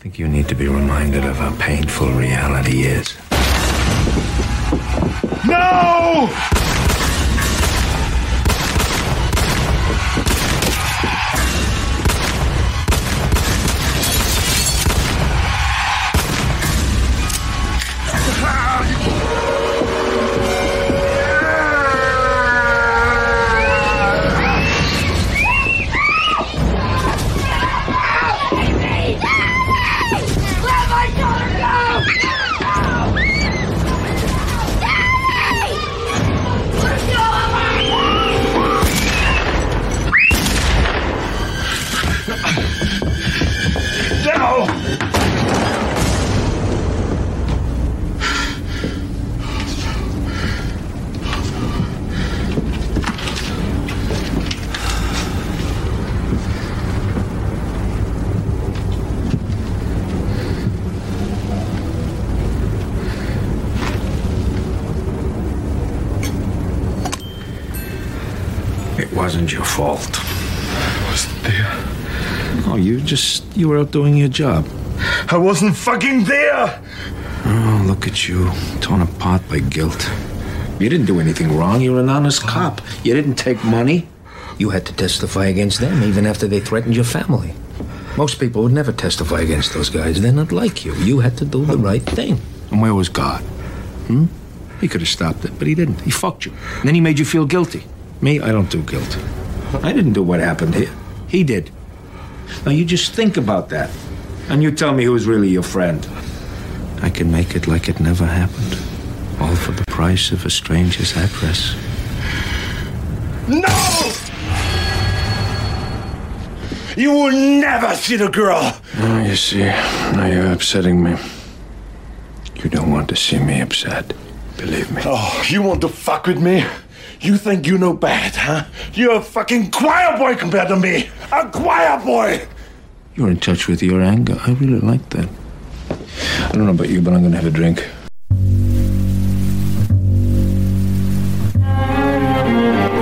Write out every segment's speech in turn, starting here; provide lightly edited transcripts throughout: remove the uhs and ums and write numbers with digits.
I think you need to be reminded of how painful reality is. No! You were out doing your job. I wasn't fucking there! Oh, look at you, torn apart by guilt. You didn't do anything wrong. You were an honest cop. You didn't take money. You had to testify against them even after they threatened your family. Most people would never testify against those guys. They're not like you. You had to do the right thing. And where was God? He could have stopped it, but he didn't. He fucked you. And then he made you feel guilty. Me, I don't do guilt. I didn't do what happened here. He did. Now, you just think about that, and you tell me who's really your friend. I can make it like it never happened, all for the price of a stranger's address. No! You will never see the girl! Oh, you see, now you're upsetting me. You don't want to see me upset, believe me. Oh, you want to fuck with me? You think you know bad, huh? You're a fucking choir boy compared to me! A choir boy! You're in touch with your anger. I really like that. I don't know about you, but I'm gonna have a drink.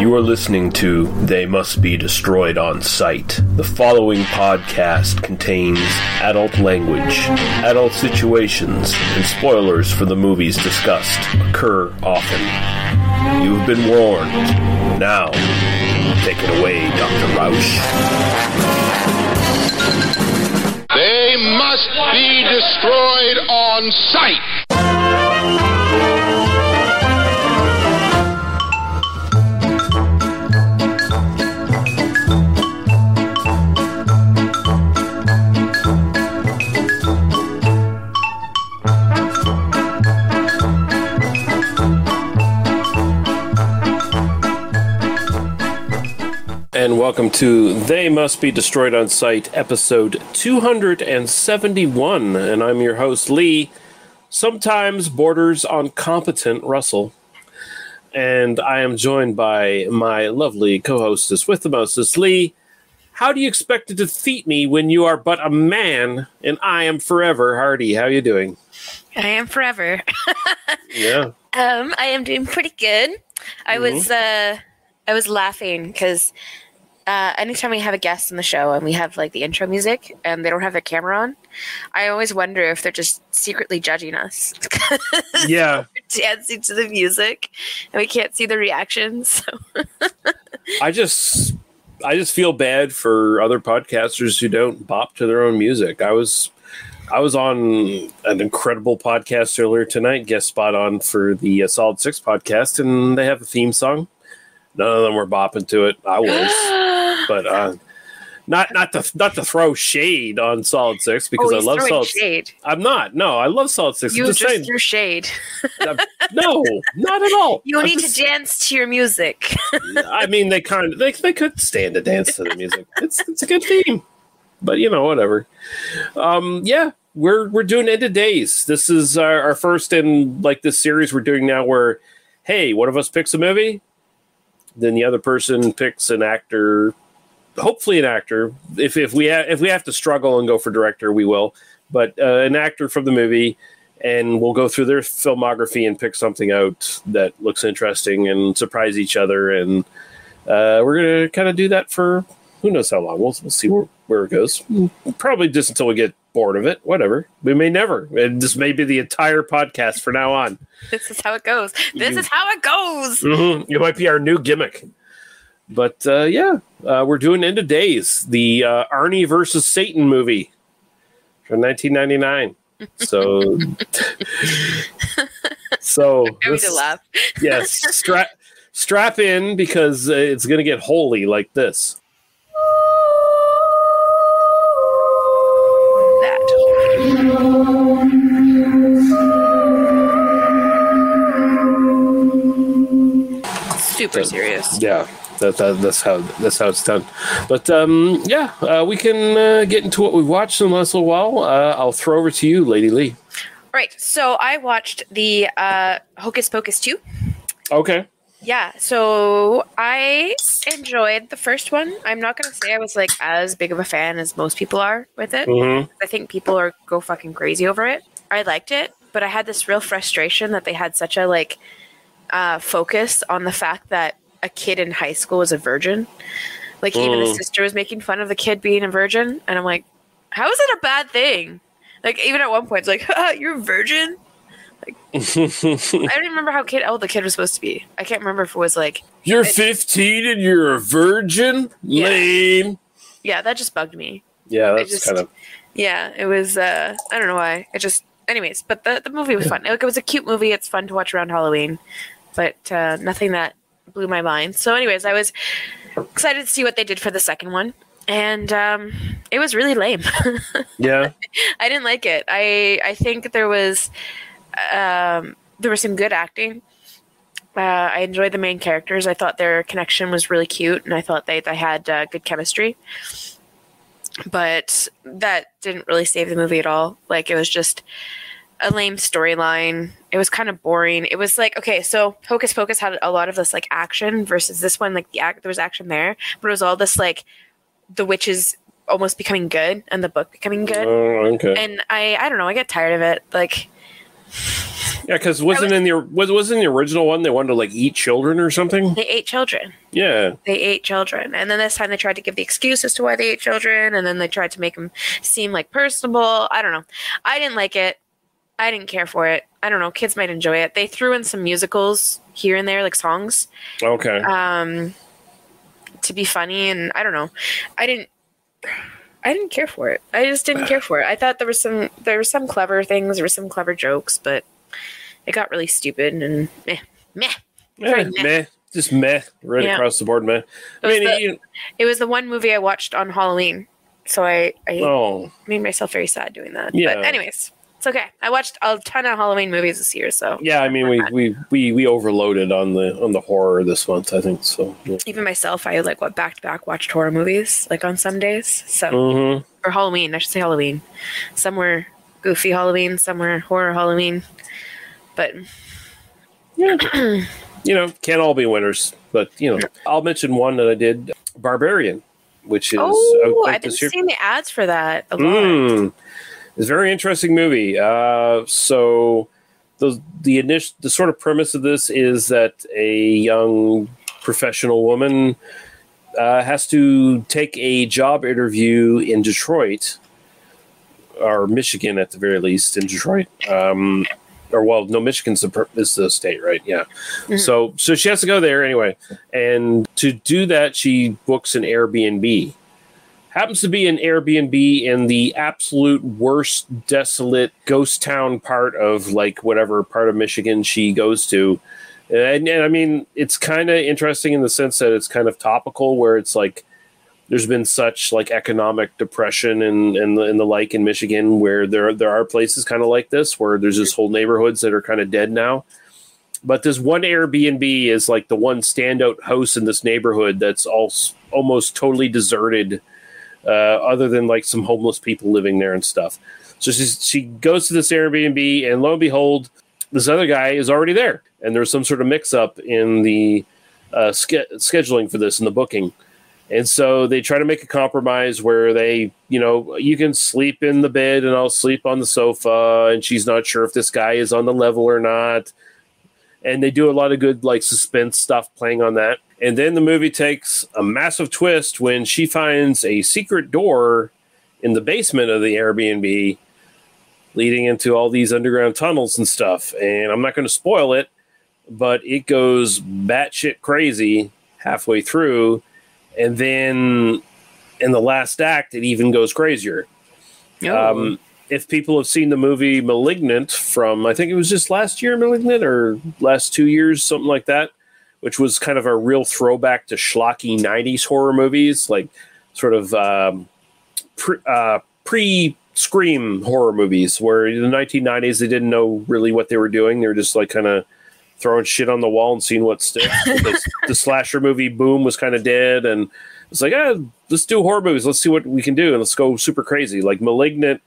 You are listening to They Must Be Destroyed on Sight. The following podcast contains adult language, adult situations, and spoilers for the movies discussed occur often. You have been warned. Now, take it away, Dr. Rausch. They must be destroyed on sight! And welcome to They Must Be Destroyed on Sight, episode 271. And I'm your host, Lee, sometimes borders on competent Russell. And I am joined by my lovely co-hostess with the mostest, Lee. How do you expect it to defeat me when you are but a man and I am forever Hardy? How are you doing? I am forever. Yeah. I am doing pretty good. I was laughing because... anytime we have a guest on the show and we have like the intro music and they don't have their camera on, I always wonder if they're just secretly judging us. Yeah, we're dancing to the music and we can't see the reactions. So. I just feel bad for other podcasters who don't bop to their own music. I was on an incredible podcast earlier tonight, guest spot on for the Solid Six podcast, and they have a theme song. None of them were bopping to it. I was. But not to throw shade on Solid Six because I love Solid Six. I'm not. No, I love Solid Six. You just threw shade. No, not at all. You need to dance to your music. I mean, they could stand to dance to the music. It's a good theme, but you know, whatever. Yeah, we're doing End of Days. This is our first in like this series we're doing now. Where hey, one of us picks a movie, then the other person picks an actor. Hopefully an actor. If we have to struggle and go for director, we will. But an actor from the movie, and we'll go through their filmography and pick something out that looks interesting and surprise each other. And we're gonna kind of do that for who knows how long. We'll see where it goes. Probably just until we get bored of it. Whatever. We may never. And this may be the entire podcast from now on. This is how it goes. Mm-hmm. It might be our new gimmick. But we're doing End of Days, the Arnie versus Satan movie from 1999. So, laugh. Yes, strap in because it's going to get holy like this. Super serious. Yeah. That's how it's done. But we can get into what we've watched in the last little while. I'll throw over to you, Lady Lee. All right. So I watched the Hocus Pocus 2. Okay. Yeah. So I enjoyed the first one. I'm not going to say I was like as big of a fan as most people are with it. Mm-hmm. I think people go fucking crazy over it. I liked it, but I had this real frustration that they had such a focus on the fact that a kid in high school was a virgin. Even the sister was making fun of the kid being a virgin. And I'm like, how is it a bad thing? Like, even at one point, it's like, you're a virgin? Like, I don't remember how old the kid was supposed to be. I can't remember if it was like... You're 15 and you're a virgin? Yeah. Lame. Yeah, that just bugged me. Yeah, that's kind of... Yeah, it was... I don't know why. It just... Anyways, but the movie was fun. It was a cute movie. It's fun to watch around Halloween. But nothing that blew my mind. So anyways, I was excited to see what they did for the second one, and it was really lame. Yeah. I didn't like it. I think there was some good acting. I enjoyed the main characters. I thought their connection was really cute, and I thought they had good chemistry. But that didn't really save the movie at all. Like, it was just a lame storyline. It was kind of boring. It was like, okay, so Hocus Pocus had a lot of this like action versus this one, like there was action there, but it was all this like the witches almost becoming good and the book becoming good. Oh, okay. And I don't know, I get tired of it. Like, yeah, because wasn't in the original one they wanted to like eat children or something? They ate children. Yeah, they ate children, and then this time they tried to give the excuse as to why they ate children, and then they tried to make them seem like personable. I don't know. I didn't like it. I didn't care for it. I don't know. Kids might enjoy it. They threw in some musicals here and there, like songs. Okay. To be funny, and I don't know. I didn't care for it. I just didn't care for it. I thought there were some clever things. There were some clever jokes, but it got really stupid and meh. Yeah, meh. Just meh. Right across the board, meh. It was the one movie I watched on Halloween, so I made myself very sad doing that. Yeah. But anyways. It's okay. I watched a ton of Halloween movies this year, so yeah. I mean, we overloaded on the horror this month, I think. So yeah. Even myself, I went back-to-back watched horror movies on some days. So or Halloween, I should say Halloween. Some were goofy Halloween, some were horror Halloween, but yeah, can't all be winners. But I'll mention one that I did, Barbarian, which is I've been seeing the ads for that a lot. It's a very interesting movie. So the initial, the sort of premise of this is that a young professional woman has to take a job interview in Detroit, or Michigan at the very least, in Detroit. Michigan's the state, right? Yeah. Mm-hmm. So she has to go there anyway. And to do that, she books an Airbnb. Happens to be an Airbnb in the absolute worst, desolate ghost town part of whatever part of Michigan she goes to. And I mean, it's kind of interesting in the sense that it's kind of topical where it's like there's been such like economic depression and the like in Michigan where there are places kind of like this where there's just whole neighborhoods that are kind of dead now. But this one Airbnb is like the one standout house in this neighborhood that's all almost totally deserted. Other than like some homeless people living there and stuff. So she goes to this Airbnb, and lo and behold, this other guy is already there. And there's some sort of mix up in the scheduling for this and the booking. And so they try to make a compromise where they, you can sleep in the bed and I'll sleep on the sofa. And she's not sure if this guy is on the level or not. and they do a lot of good like suspense stuff playing on that. And then the movie takes a massive twist when she finds a secret door in the basement of the Airbnb leading into all these underground tunnels and stuff. And I'm not going to spoil it, but it goes batshit crazy halfway through. And then in the last act, it even goes crazier. Oh. If people have seen the movie Malignant from, I think it was just last year, Malignant, or last 2 years, something like that, which was kind of a real throwback to schlocky 90s horror movies, like sort of pre-Scream horror movies, where in the 1990s they didn't know really what they were doing. They were just like kind of throwing shit on the wall and seeing what sticks. The slasher movie boom was kind of dead, and it's like, let's do horror movies. Let's see what we can do, and let's go super crazy. Like Malignant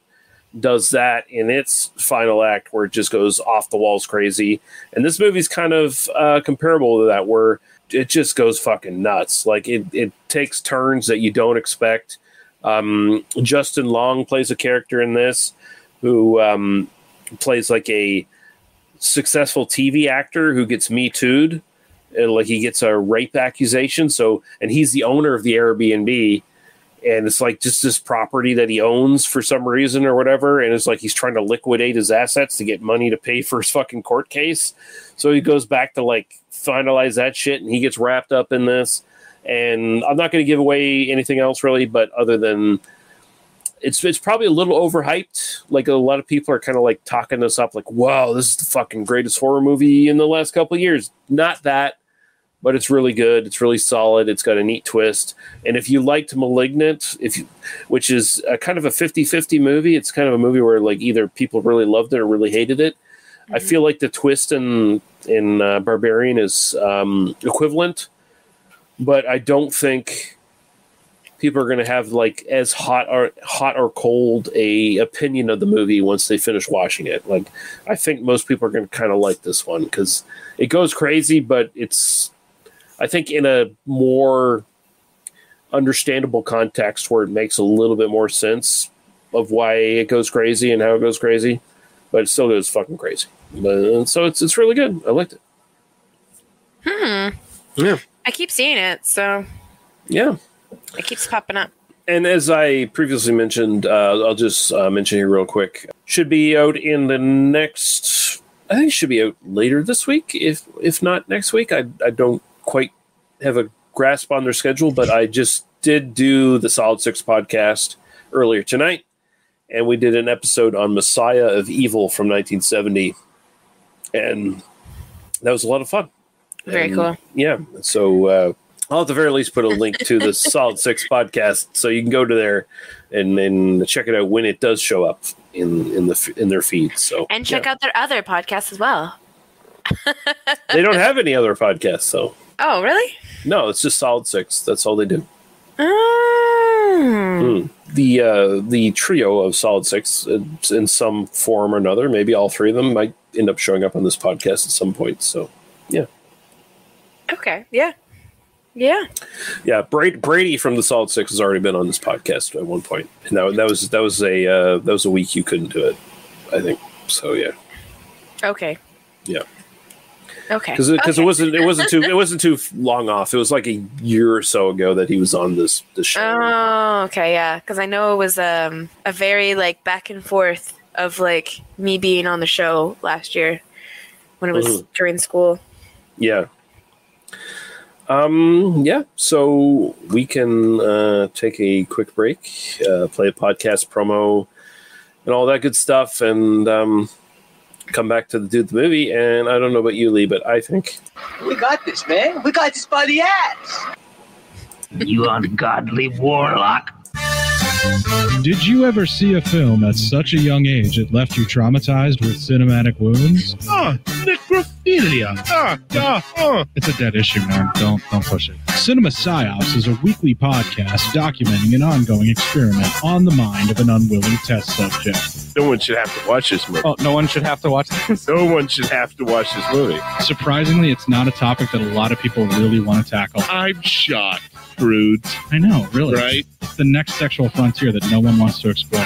does that in its final act, where it just goes off the walls crazy. And this movie's kind of comparable to that, where it just goes fucking nuts. Like it takes turns that you don't expect. Justin Long plays a character in this who plays like a successful TV actor who gets Me Too'd, and like he gets a rape accusation. So, and he's the owner of the Airbnb. And it's like just this property that he owns for some reason or whatever. And it's like he's trying to liquidate his assets to get money to pay for his fucking court case. So he goes back to like finalize that shit, and he gets wrapped up in this. And I'm not going to give away anything else really, but other than it's probably a little overhyped. Like a lot of people are kind of like talking this up like, wow, this is the fucking greatest horror movie in the last couple of years. Not that. But it's really good. It's really solid. It's got a neat twist. And if you liked Malignant, which is a kind of a 50-50 movie, it's kind of a movie where like either people really loved it or really hated it. Mm-hmm. I feel like the twist in Barbarian is equivalent, but I don't think people are going to have like as hot or cold a opinion of the movie once they finish watching it. Like I think most people are going to kind of like this one because it goes crazy, but it's. I think in a more understandable context where it makes a little bit more sense of why it goes crazy and how it goes crazy, but it still goes fucking crazy. But, so it's really good. I liked it. Yeah. I keep seeing it, so yeah, it keeps popping up. And as I previously mentioned, I'll just mention here real quick. Should be out in the next. I think it should be out later this week, if not next week. I don't quite have a grasp on their schedule, but I just did do the Solid Six podcast earlier tonight, and we did an episode on Messiah of Evil from 1970, and that was a lot of fun. Very cool. Yeah, so I'll at the very least put a link to the Solid Six podcast, so you can go to there and check it out when it does show up in their feed. So and check out their other podcasts as well. They don't have any other podcasts, so. Oh, really? No, it's just Solid Six. That's all they do. Mm. The trio of Solid Six, in some form or another, maybe all three of them might end up showing up on this podcast at some point. So, yeah. Okay. Yeah. Yeah. Yeah. Brady from the Solid Six has already been on this podcast at one point, and that was a week you couldn't do it, I think. So yeah. Okay. Yeah. Okay. Because it wasn't too long off. It was like a year or so ago that he was on this show. Oh, okay, yeah. Because I know it was a very like back and forth of like me being on the show last year when it was during school. Yeah. Yeah. So we can take a quick break, play a podcast promo, and all that good stuff, and come back to the Dude the Movie, and I don't know about you, Lee, but I think we got this, man. We got this by the ass. You ungodly warlock. Did you ever see a film at such a young age it left you traumatized with cinematic wounds? Oh, necrophilia. It's a dead issue, man. Don't push it. Cinema Psyops is a weekly podcast documenting an ongoing experiment on the mind of an unwilling test subject. No one should have to watch this movie. Oh, no one should have to watch this? No one should have to watch this movie. Surprisingly, it's not a topic that a lot of people really want to tackle. I'm shocked, Brood. I know, really. Right? It's the next sexual frontier that no one wants to explore.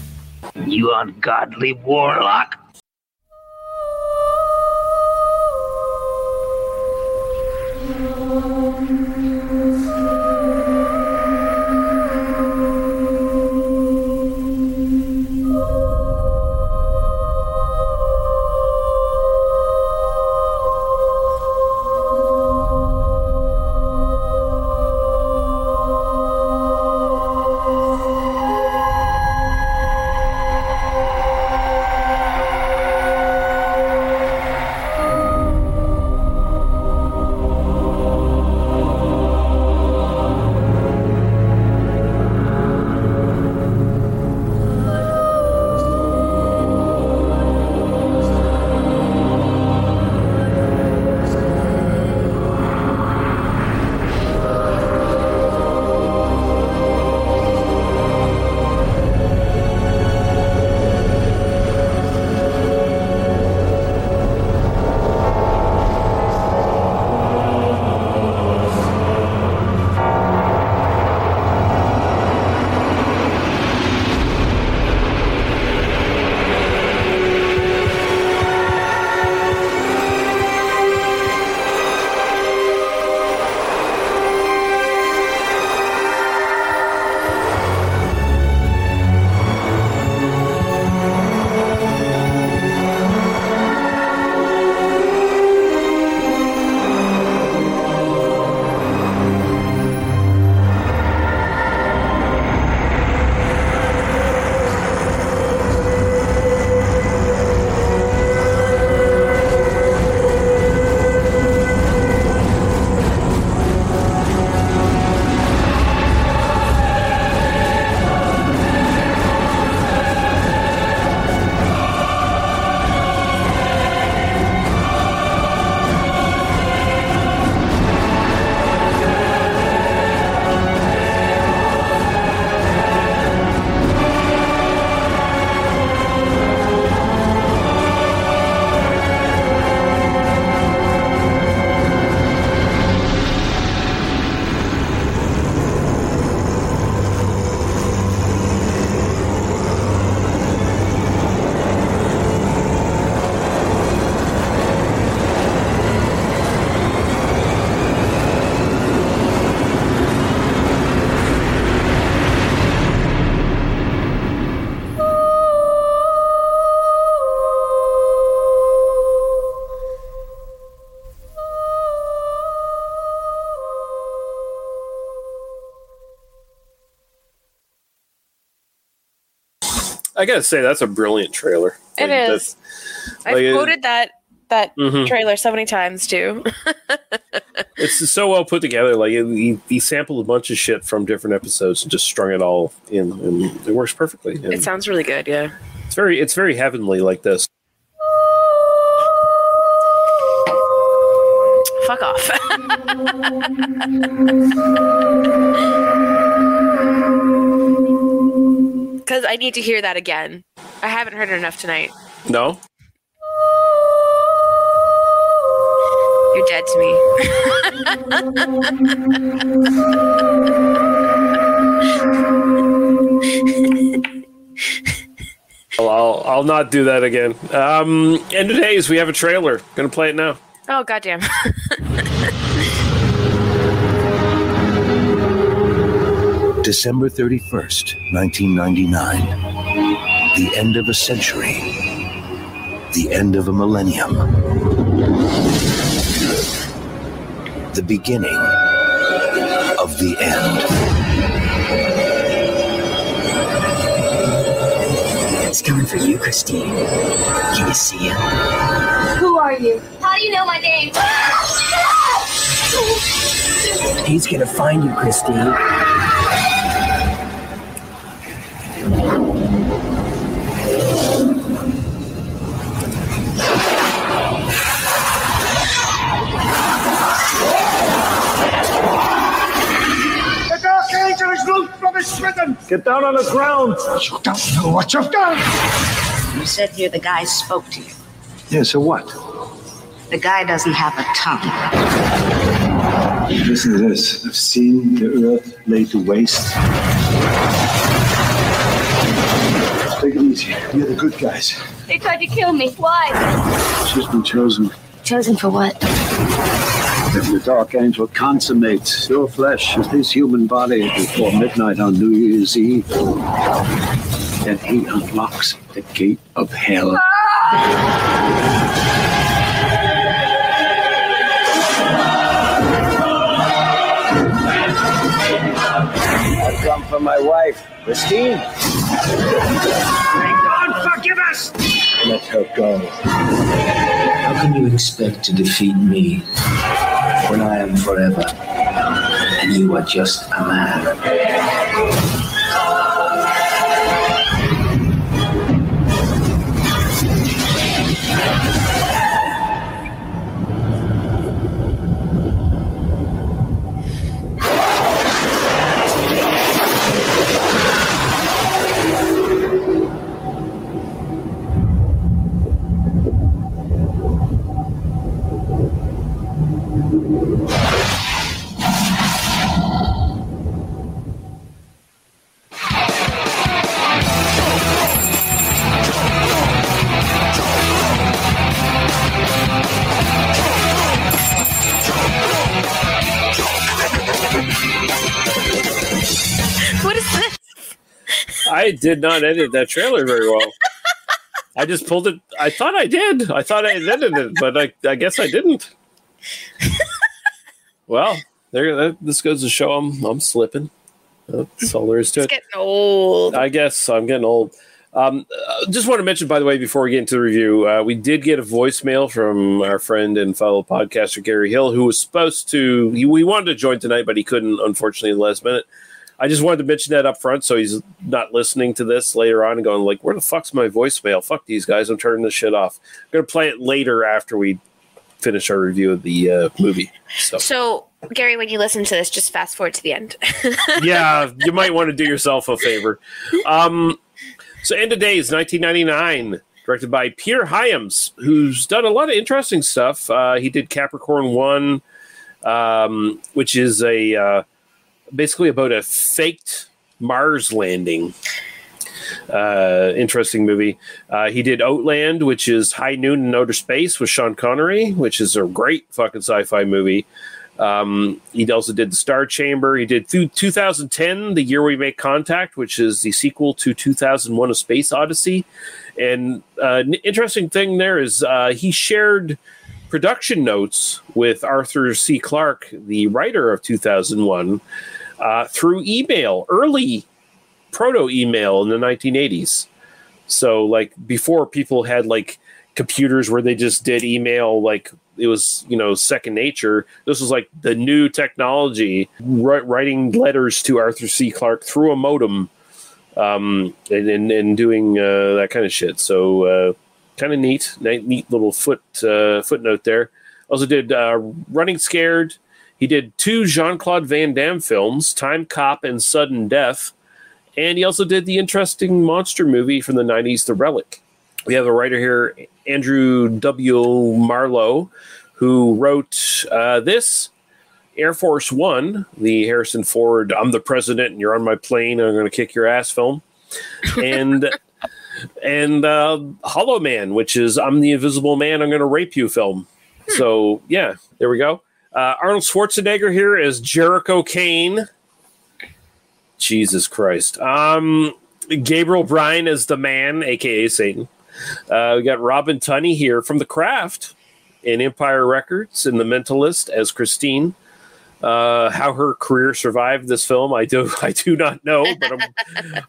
You ungodly warlock. I gotta say, that's a brilliant trailer. It is. I've quoted that mm-hmm. trailer so many times too. It's so well put together. Like he sampled a bunch of shit from different episodes and just strung it all in, and it works perfectly. And it sounds really good. Yeah, it's very heavenly like this. Fuck off. Because I need to hear that again. I haven't heard it enough tonight. No? You're dead to me. Well, I'll not do that again. End of days, we have a trailer. Gonna play it now. Oh, goddamn. December 31st, 1999. The end of a century. the end of a millennium, the beginning of the end. It's coming for you, Christine. Can you see it? Who are you? How do you know my name? He's gonna find you, Christine. Get down on the ground! You don't know what you've done! You said here the guy spoke to you. Yeah, so what? The guy doesn't have a tongue. Listen to this. I've seen the earth laid to waste. Take it easy. You're the good guys. They tried to kill me. Why? She's been chosen. Chosen for what? If the Dark Angel consummates your flesh with his human body before midnight on New Year's Eve, then he unlocks the gate of hell. I come for my wife, Christine. May God forgive us! Let her go. How can you expect to defeat me? When I am forever, and you are just a man. I did not edit that trailer very well. I just pulled it. I thought I did. I thought I edited it, but I guess I didn't. Well, there. This goes to show I'm slipping. That's all there is to it. It's getting old. I guess I'm getting old. Just want to mention, by the way, before we get into the review, we did get a voicemail from our friend and fellow podcaster, Gary Hill, who was supposed to... We wanted to join tonight, but he couldn't, unfortunately, in the last minute. I just wanted to mention that up front so he's not listening to this later on and going like, where the fuck's my voicemail? Fuck these guys. I'm turning this shit off. I'm going to play it later after we finish our review of the movie. So, Gary, when you listen to this, just fast forward to the end. Yeah, you might want to do yourself a favor. So End of Days, 1999, directed by Peter Hyams, who's done a lot of interesting stuff. He did Capricorn One, which is a... basically about a faked Mars landing. Interesting movie. He did Outland, which is High Noon in Outer Space with Sean Connery, which is a great fucking sci-fi movie. He also did The Star Chamber. He did 2010, The Year We Make Contact, which is the sequel to 2001, A Space Odyssey. And an interesting thing there is he shared production notes with Arthur C. Clarke, the writer of 2001, through email, early proto-email in the 1980s. So, like, before people had, like, computers where they just did email, like, it was, you know, second nature. This was, like, the new technology, writing letters to Arthur C. Clarke through a modem and doing that kind of shit. So, kind of neat little footnote there. Also did Running Scared. He did 2 Jean-Claude Van Damme films, Time Cop and Sudden Death. And he also did the interesting monster movie from the 90s, The Relic. We have a writer here, Andrew W. Marlowe, who wrote this, Air Force One, the Harrison Ford, I'm the president and you're on my plane and I'm going to kick your ass film. And Hollow Man, which is I'm the Invisible Man, I'm going to Rape You film. So, yeah, there we go. Arnold Schwarzenegger here as Jericho Kane. Jesus Christ. Gabriel Byrne as the man, a.k.a. Satan. We got Robin Tunney here from The Craft in Empire Records and The Mentalist as Christine. How her career survived this film, I do not know, but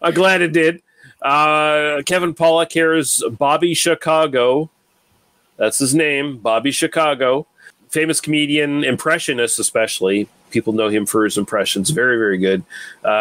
I'm glad it did. Kevin Pollak here is Bobby Chicago. That's his name, Bobby Chicago. Famous comedian, impressionist especially. People know him for his impressions. Very, very good.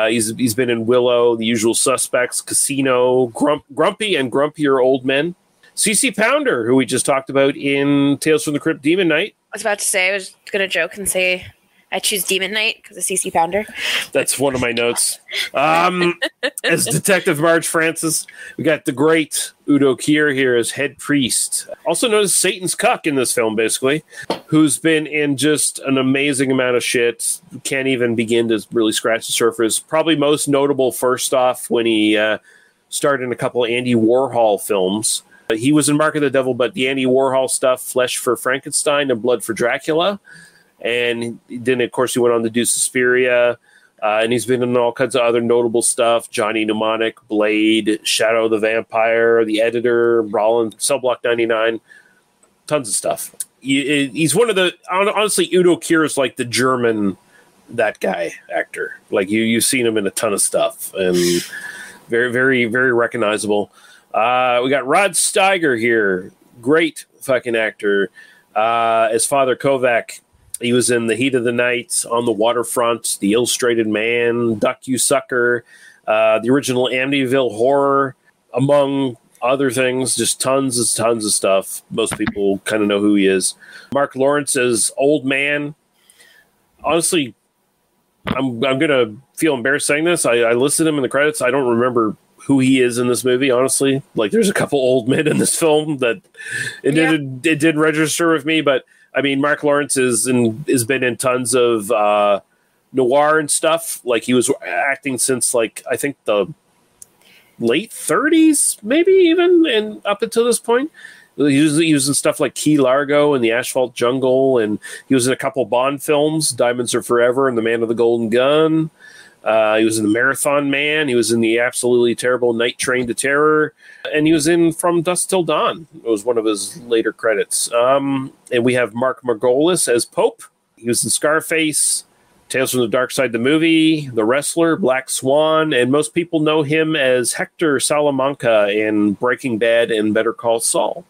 He's been in Willow, The Usual Suspects, Casino, Grumpy and Grumpier Old Men. CC Pounder, who we just talked about in Tales from the Crypt: Demon Knight. I was about to say, I was going to joke and say I choose Demon Knight because of CC Pounder. That's one of my notes. As Detective Marge Francis, we got the great Udo Kier here as head priest, also known as Satan's cuck in this film, basically, who's been in just an amazing amount of shit. Can't even begin to really scratch the surface. Probably most notable first off when he starred in a couple Andy Warhol films. He was in Mark of the Devil, but the Andy Warhol stuff, Flesh for Frankenstein and Blood for Dracula. And then, of course, he went on to do Suspiria, and he's been in all kinds of other notable stuff. Johnny Mnemonic, Blade, Shadow the Vampire, The Editor, Rollins, Cell Block 99, tons of stuff. He's one of the, honestly, Udo Kier is like the German, that guy, actor. Like, you've seen him in a ton of stuff, and very, very, very recognizable. We got Rod Steiger here, great fucking actor, as Father Kovac. He was in The Heat of the Night, On the Waterfront, The Illustrated Man, Duck You Sucker, the original Amityville Horror, among other things. Just tons and tons of stuff. Most people kind of know who he is. Mark Lawrence as Old Man. Honestly, I'm going to feel embarrassed saying this. I listed him in the credits. I don't remember who he is in this movie, honestly. Like, there's a couple old men in this film that it did register with me, but... I mean, Mark Lawrence has been in tons of noir and stuff. Like, he was acting since, like, I think the late 30s, maybe even, and up until this point. He was in stuff like Key Largo and The Asphalt Jungle, and he was in a couple Bond films, Diamonds Are Forever and The Man with the Golden Gun. He was in The Marathon Man. He was in the absolutely terrible Night Train to Terror. And he was in From Dusk Till Dawn. It was one of his later credits. And we have Mark Margolis as Pope. He was in Scarface, Tales from the Dark Side, the movie, The Wrestler, Black Swan. And most people know him as Hector Salamanca in Breaking Bad and Better Call Saul.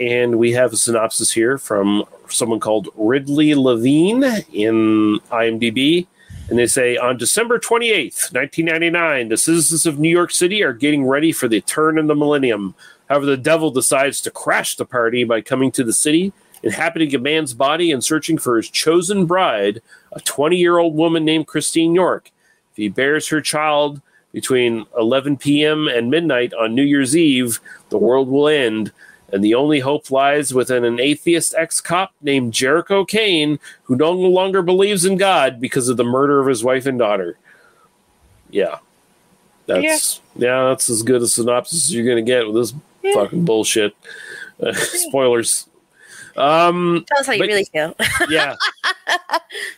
And we have a synopsis here from someone called Ridley Levine in IMDb. And they say, on December 28th, 1999, the citizens of New York City are getting ready for the turn of the millennium. However, the devil decides to crash the party by coming to the city, inhabiting a man's body and searching for his chosen bride, a 20-year-old woman named Christine York. If he bears her child between 11 p.m. and midnight on New Year's Eve, the world will end. And the only hope lies within an atheist ex-cop named Jericho Kane, who no longer believes in God because of the murder of his wife and daughter. Yeah. That's as good a synopsis as you're going to get with this fucking bullshit. Spoilers. Tell us how you really feel. Yeah.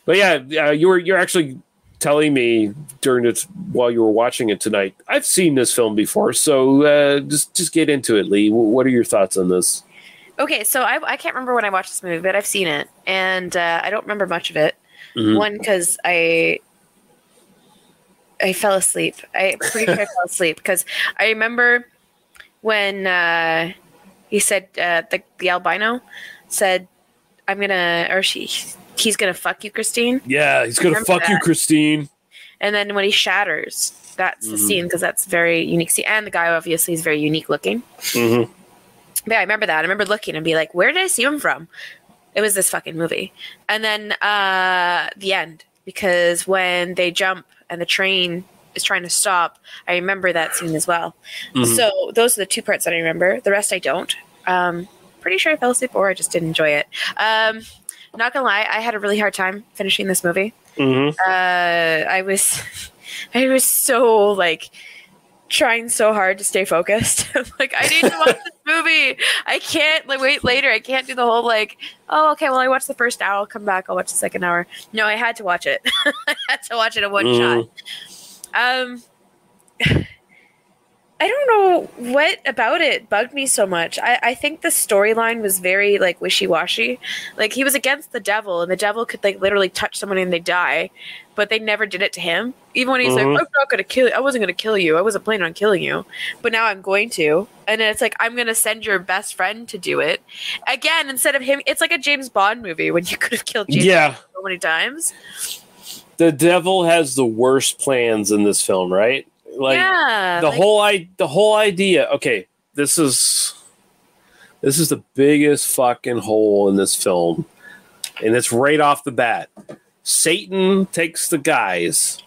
But yeah, you're actually telling me during it while you were watching it tonight. I've seen this film before, so just get into it, Lee. What are your thoughts on this? Okay, so I can't remember when I watched this movie, but I've seen it, and I don't remember much of it. Mm-hmm. One, because I fell asleep. I'm pretty sure I fell asleep because I remember when he said the albino said, "I'm gonna," or he's gonna fuck you, Christine. Yeah, he's gonna fuck you, Christine. And then when he shatters, that's the scene, because that's a very unique scene. And the guy obviously is very unique looking. Mm-hmm. But yeah, I remember that. I remember looking and be like, where did I see him from? It was this fucking movie. And then the end, because when they jump and the train is trying to stop, I remember that scene as well. Mm-hmm. So those are the two parts that I remember. The rest I don't. Pretty sure I fell asleep or I just didn't enjoy it. Not gonna lie, I had a really hard time finishing this movie. Mm-hmm. I was so like trying so hard to stay focused. Like, I need to watch this movie. I can't like wait later. I can't do the whole like, oh, okay, well, I watched the first hour, I'll come back, I'll watch the second hour. No, I had to watch it. I had to watch it in one shot. I don't know what about it bugged me so much. I think the storyline was very, like, wishy-washy. Like, he was against the devil, and the devil could, like, literally touch someone and they die, but they never did it to him. Even when he's like, I'm not going to kill you. I wasn't going to kill you. I wasn't planning on killing you, but now I'm going to. And then it's like, I'm going to send your best friend to do it. Again, instead of him, it's like a James Bond movie when you could have killed James Bond so many times. The devil has the worst plans in this film, right? Like the whole idea. Okay, this is the biggest fucking hole in this film, and it's right off the bat. Satan takes the guise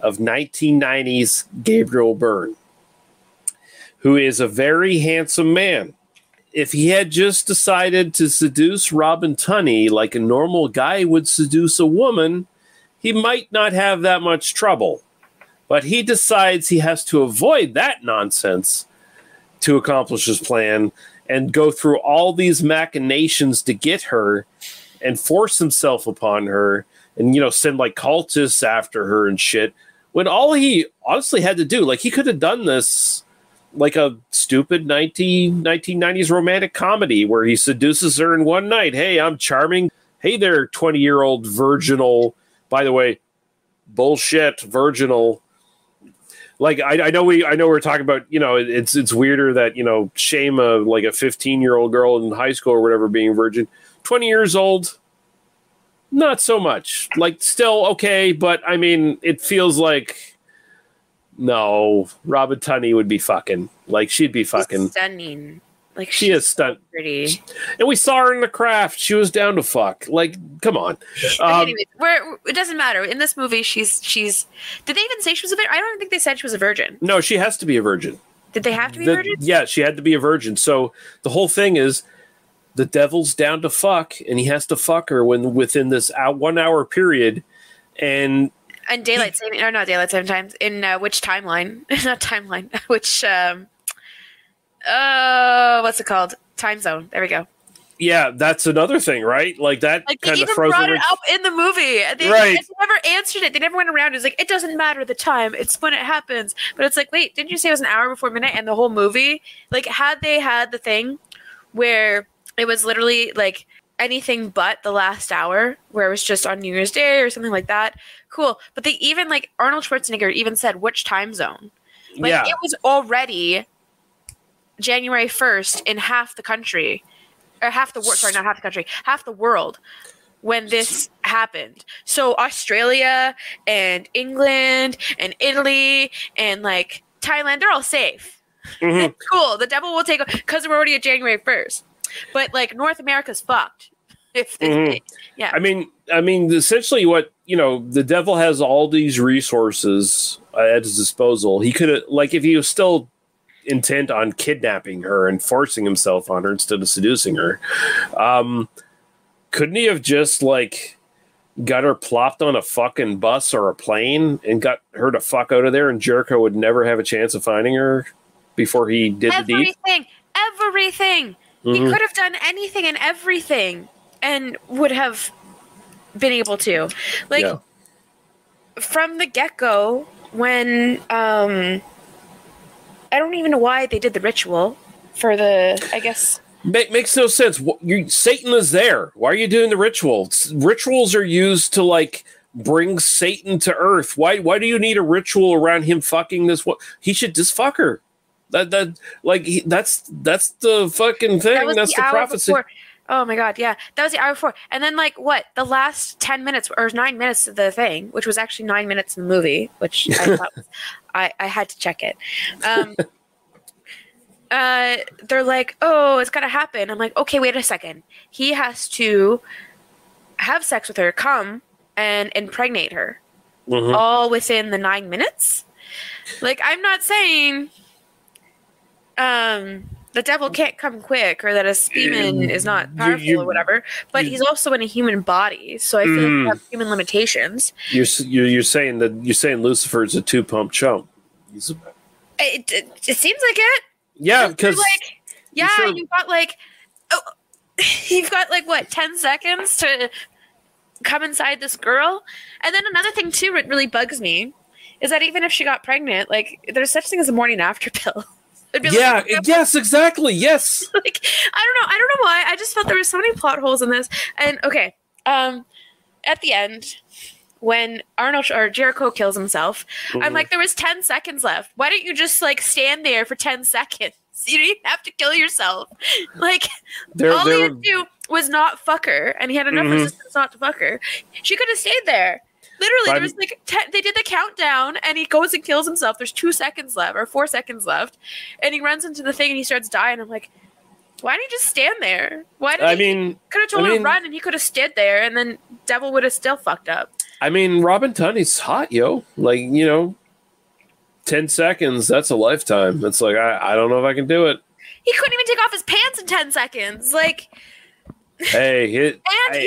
of 1990s Gabriel Byrne, who is a very handsome man. If he had just decided to seduce Robin Tunney like a normal guy would seduce a woman, he might not have that much trouble. But he decides he has to avoid that nonsense to accomplish his plan and go through all these machinations to get her and force himself upon her and, you know, send like cultists after her and shit. When all he honestly had to do, like, he could have done this like a stupid 1990s romantic comedy where he seduces her in one night. Hey, I'm charming. Hey there, 20-year-old virginal. By the way, bullshit, virginal. Like, I know we're talking about, you know, it's weirder that, you know, shame like a 15-year-old girl in high school or whatever being virgin. 20 years old, not so much. Like, still okay, but I mean, it feels like, no, Robin Tunney would be fucking. Like, she'd be fucking. She's stunning. Like, she is stunning. Pretty. And we saw her in The Craft. She was down to fuck. Like, come on. Anyways, it doesn't matter. In this movie, she's. Did they even say she was a virgin? I don't think they said she was a virgin. No, she has to be a virgin. Did they have to be virgin? Yeah, she had to be a virgin. So the whole thing is, the devil's down to fuck, and he has to fuck her within this 1 hour period, and daylight saving or not daylight saving times in which timeline? Not timeline. Which what's it called? Time zone. There we go. Yeah, that's another thing, right? Like that kind of frozen. They even brought it up in the movie. They never answered it. They never went around. It was like, it doesn't matter the time. It's when it happens. But it's like, wait, didn't you say it was an hour before midnight? And the whole movie, like, had they had the thing where it was literally like anything but the last hour, where it was just on New Year's Day or something like that. Cool. But they even, like, Arnold Schwarzenegger even said which time zone. Like, it was already January 1st in half the country, or half the world, sorry, not half the country, half the world when this happened. So Australia and England and Italy and, like, Thailand, they're all safe. Mm-hmm. Cool. The devil will take – because we're already at January 1st. But, like, North America's fucked. Yeah. I mean, essentially what, you know, the devil has all these resources at his disposal. He could have – like, if he was still – intent on kidnapping her and forcing himself on her instead of seducing her. Couldn't he have just, like, got her plopped on a fucking bus or a plane and got her to fuck out of there, and Jericho would never have a chance of finding her before he did the deed? Everything. Mm-hmm. He could have done anything and everything and would have been able to. Like, from the get-go, when... I don't even know why they did the ritual for the, I guess. Makes no sense. Satan is there. Why are you doing the rituals? Rituals are used to, like, bring Satan to earth. Why do you need a ritual around him fucking this one? He should just fuck her. That's the fucking thing. That's the prophecy. Before. Oh, my God, yeah. That was the hour before. And then, like, what? The last 10 minutes or 9 minutes of the thing, which was actually 9 minutes in the movie, which I thought I had to check it. They're like, oh, it's going to happen. I'm like, okay, wait a second. He has to have sex with her, come, and impregnate her. Mm-hmm. All within the 9 minutes? Like, I'm not saying... the devil can't come quick, or that a demon is not powerful or whatever. But he's also in a human body, so I feel like we have human limitations. You're saying that Lucifer is a 2-pump chump. It seems like it. Yeah, because you've got like what, 10 seconds to come inside this girl, and then another thing too. It really bugs me. is that even if she got pregnant, like, there's such thing as a morning after pill. It'd be like, yeah, yes, exactly, yes. Like, I don't know why. I just felt there were so many plot holes in this. And, okay, at the end, when Arnold or Jericho kills himself, I'm like, there was 10 seconds left. Why don't you just, like, stand there for 10 seconds? You didn't have to kill yourself. Like, all he had to do was not fuck her, and he had enough resistance not to fuck her. She could have stayed there. Literally, there was like they did the countdown, and he goes and kills himself. There's 2 seconds left, or 4 seconds left, and he runs into the thing and he starts dying. I'm like, why didn't he just stand there? Why did he could have told him to run, and he could have stood there, and then Devil would have still fucked up. I mean, Robin Tunney's hot, yo. Like, you know, 10 seconds—that's a lifetime. It's like I don't know if I can do it. He couldn't even take off his pants in 10 seconds, like. Hey, you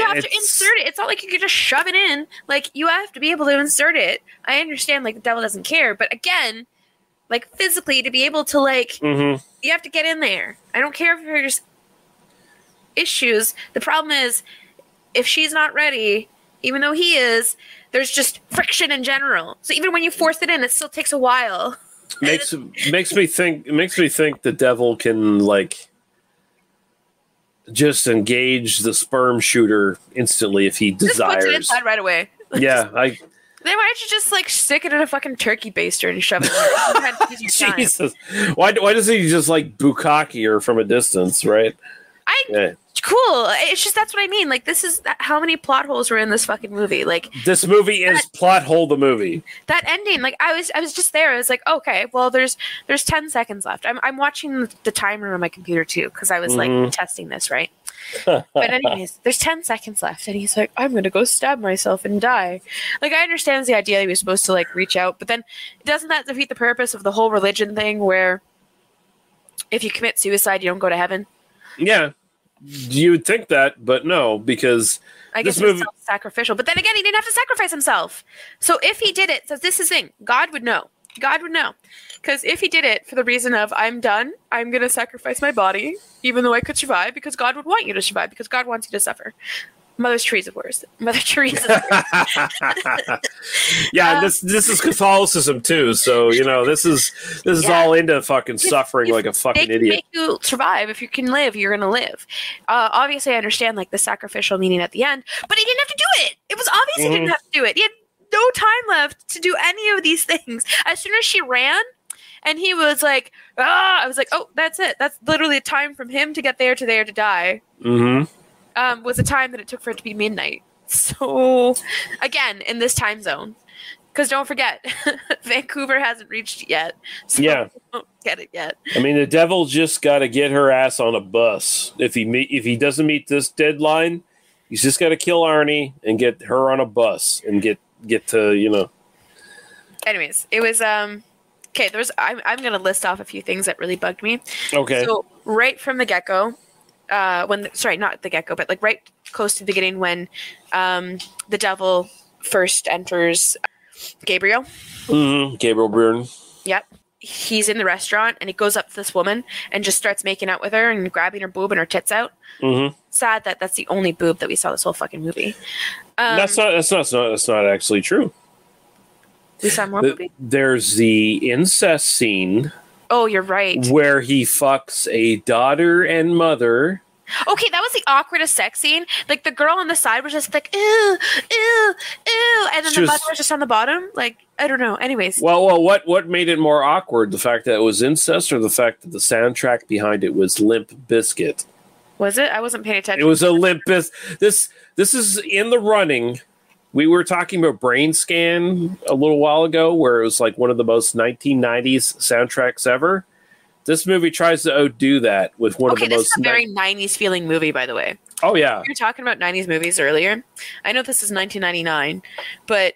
have to insert it. It's not like you could just shove it in. Like, you have to be able to insert it. I understand, like, the devil doesn't care, but again, like, physically, to be able to, like, you have to get in there. I don't care if there's issues. The problem is, if she's not ready, even though he is, there's just friction in general. So even when you force it in, it still takes a while. Makes me think the devil can, like, just engage the sperm shooter instantly if he desires. Just put it inside right away. Like, then why don't you just, like, stick it in a fucking turkey baster and shove it in? Jesus. Why doesn't he just, like, bukkake her from a distance, right? Cool. It's just, that's what I mean. Like, this is how many plot holes were in this fucking movie. Like, this movie is plot hole the movie. That ending, like, I was just there. I was like, okay, well, there's 10 seconds left. I'm watching the timer on my computer too, because I was like testing this, right? But anyways, there's 10 seconds left, and he's like, I'm gonna go stab myself and die. Like, I understand the idea he was supposed to, like, reach out, but then doesn't that defeat the purpose of the whole religion thing, where if you commit suicide, you don't go to heaven? Yeah. You would think that, but no, because I guess this movie was self-sacrificial. But then again, he didn't have to sacrifice himself. So if he did it, so this is the thing. God would know. God would know. Because if he did it for the reason of, I'm done, I'm going to sacrifice my body, even though I could survive, because God would want you to survive, because God wants you to suffer. Mother Teresa. Yeah, this is Catholicism too. So, you know, this is all into fucking suffering like a fucking idiot. Make you survive. If you can live, you're gonna live. Obviously, I understand, like, the sacrificial meaning at the end, but he didn't have to do it. It was obvious he didn't have to do it. He had no time left to do any of these things. As soon as she ran, and he was like, "Ah!" I was like, "Oh, that's it. That's literally time from him to get there to die." Mm-hmm. Was the time that it took for it to be midnight. So, again, in this time zone. Because don't forget, Vancouver hasn't reached it yet. So we don't get it yet. I mean, the devil just got to get her ass on a bus. If he doesn't meet this deadline, he's just got to kill Arnie and get her on a bus and get to, you know. Anyways, it was... okay, I'm going to list off a few things that really bugged me. Okay. So, right from the get-go... not the get-go, but, like, right close to the beginning when the devil first enters Gabriel. Mm-hmm. Gabriel Byrne. Yep. He's in the restaurant, and he goes up to this woman and just starts making out with her and grabbing her boob and her tits out. Mm-hmm. Sad that that's the only boob that we saw this whole fucking movie. That's not actually true. We saw more movie? There's the incest scene... Oh, you're right. Where he fucks a daughter and mother. Okay, that was the awkwardest sex scene. Like, the girl on the side was just like, ew, ew, ew. And then the mother was just on the bottom. Like, I don't know. Anyways. Well, what made it more awkward? The fact that it was incest, or the fact that the soundtrack behind it was Limp Bizkit? Was it? I wasn't paying attention. It was a Limp Bizkit. This is in the running. We were talking about Brain Scan a little while ago, where it was like one of the most 1990s soundtracks ever. This movie tries to outdo that with one of the most... Okay, this is a very 90s feeling movie, by the way. Oh, yeah. You were talking about 90s movies earlier. I know this is 1999, but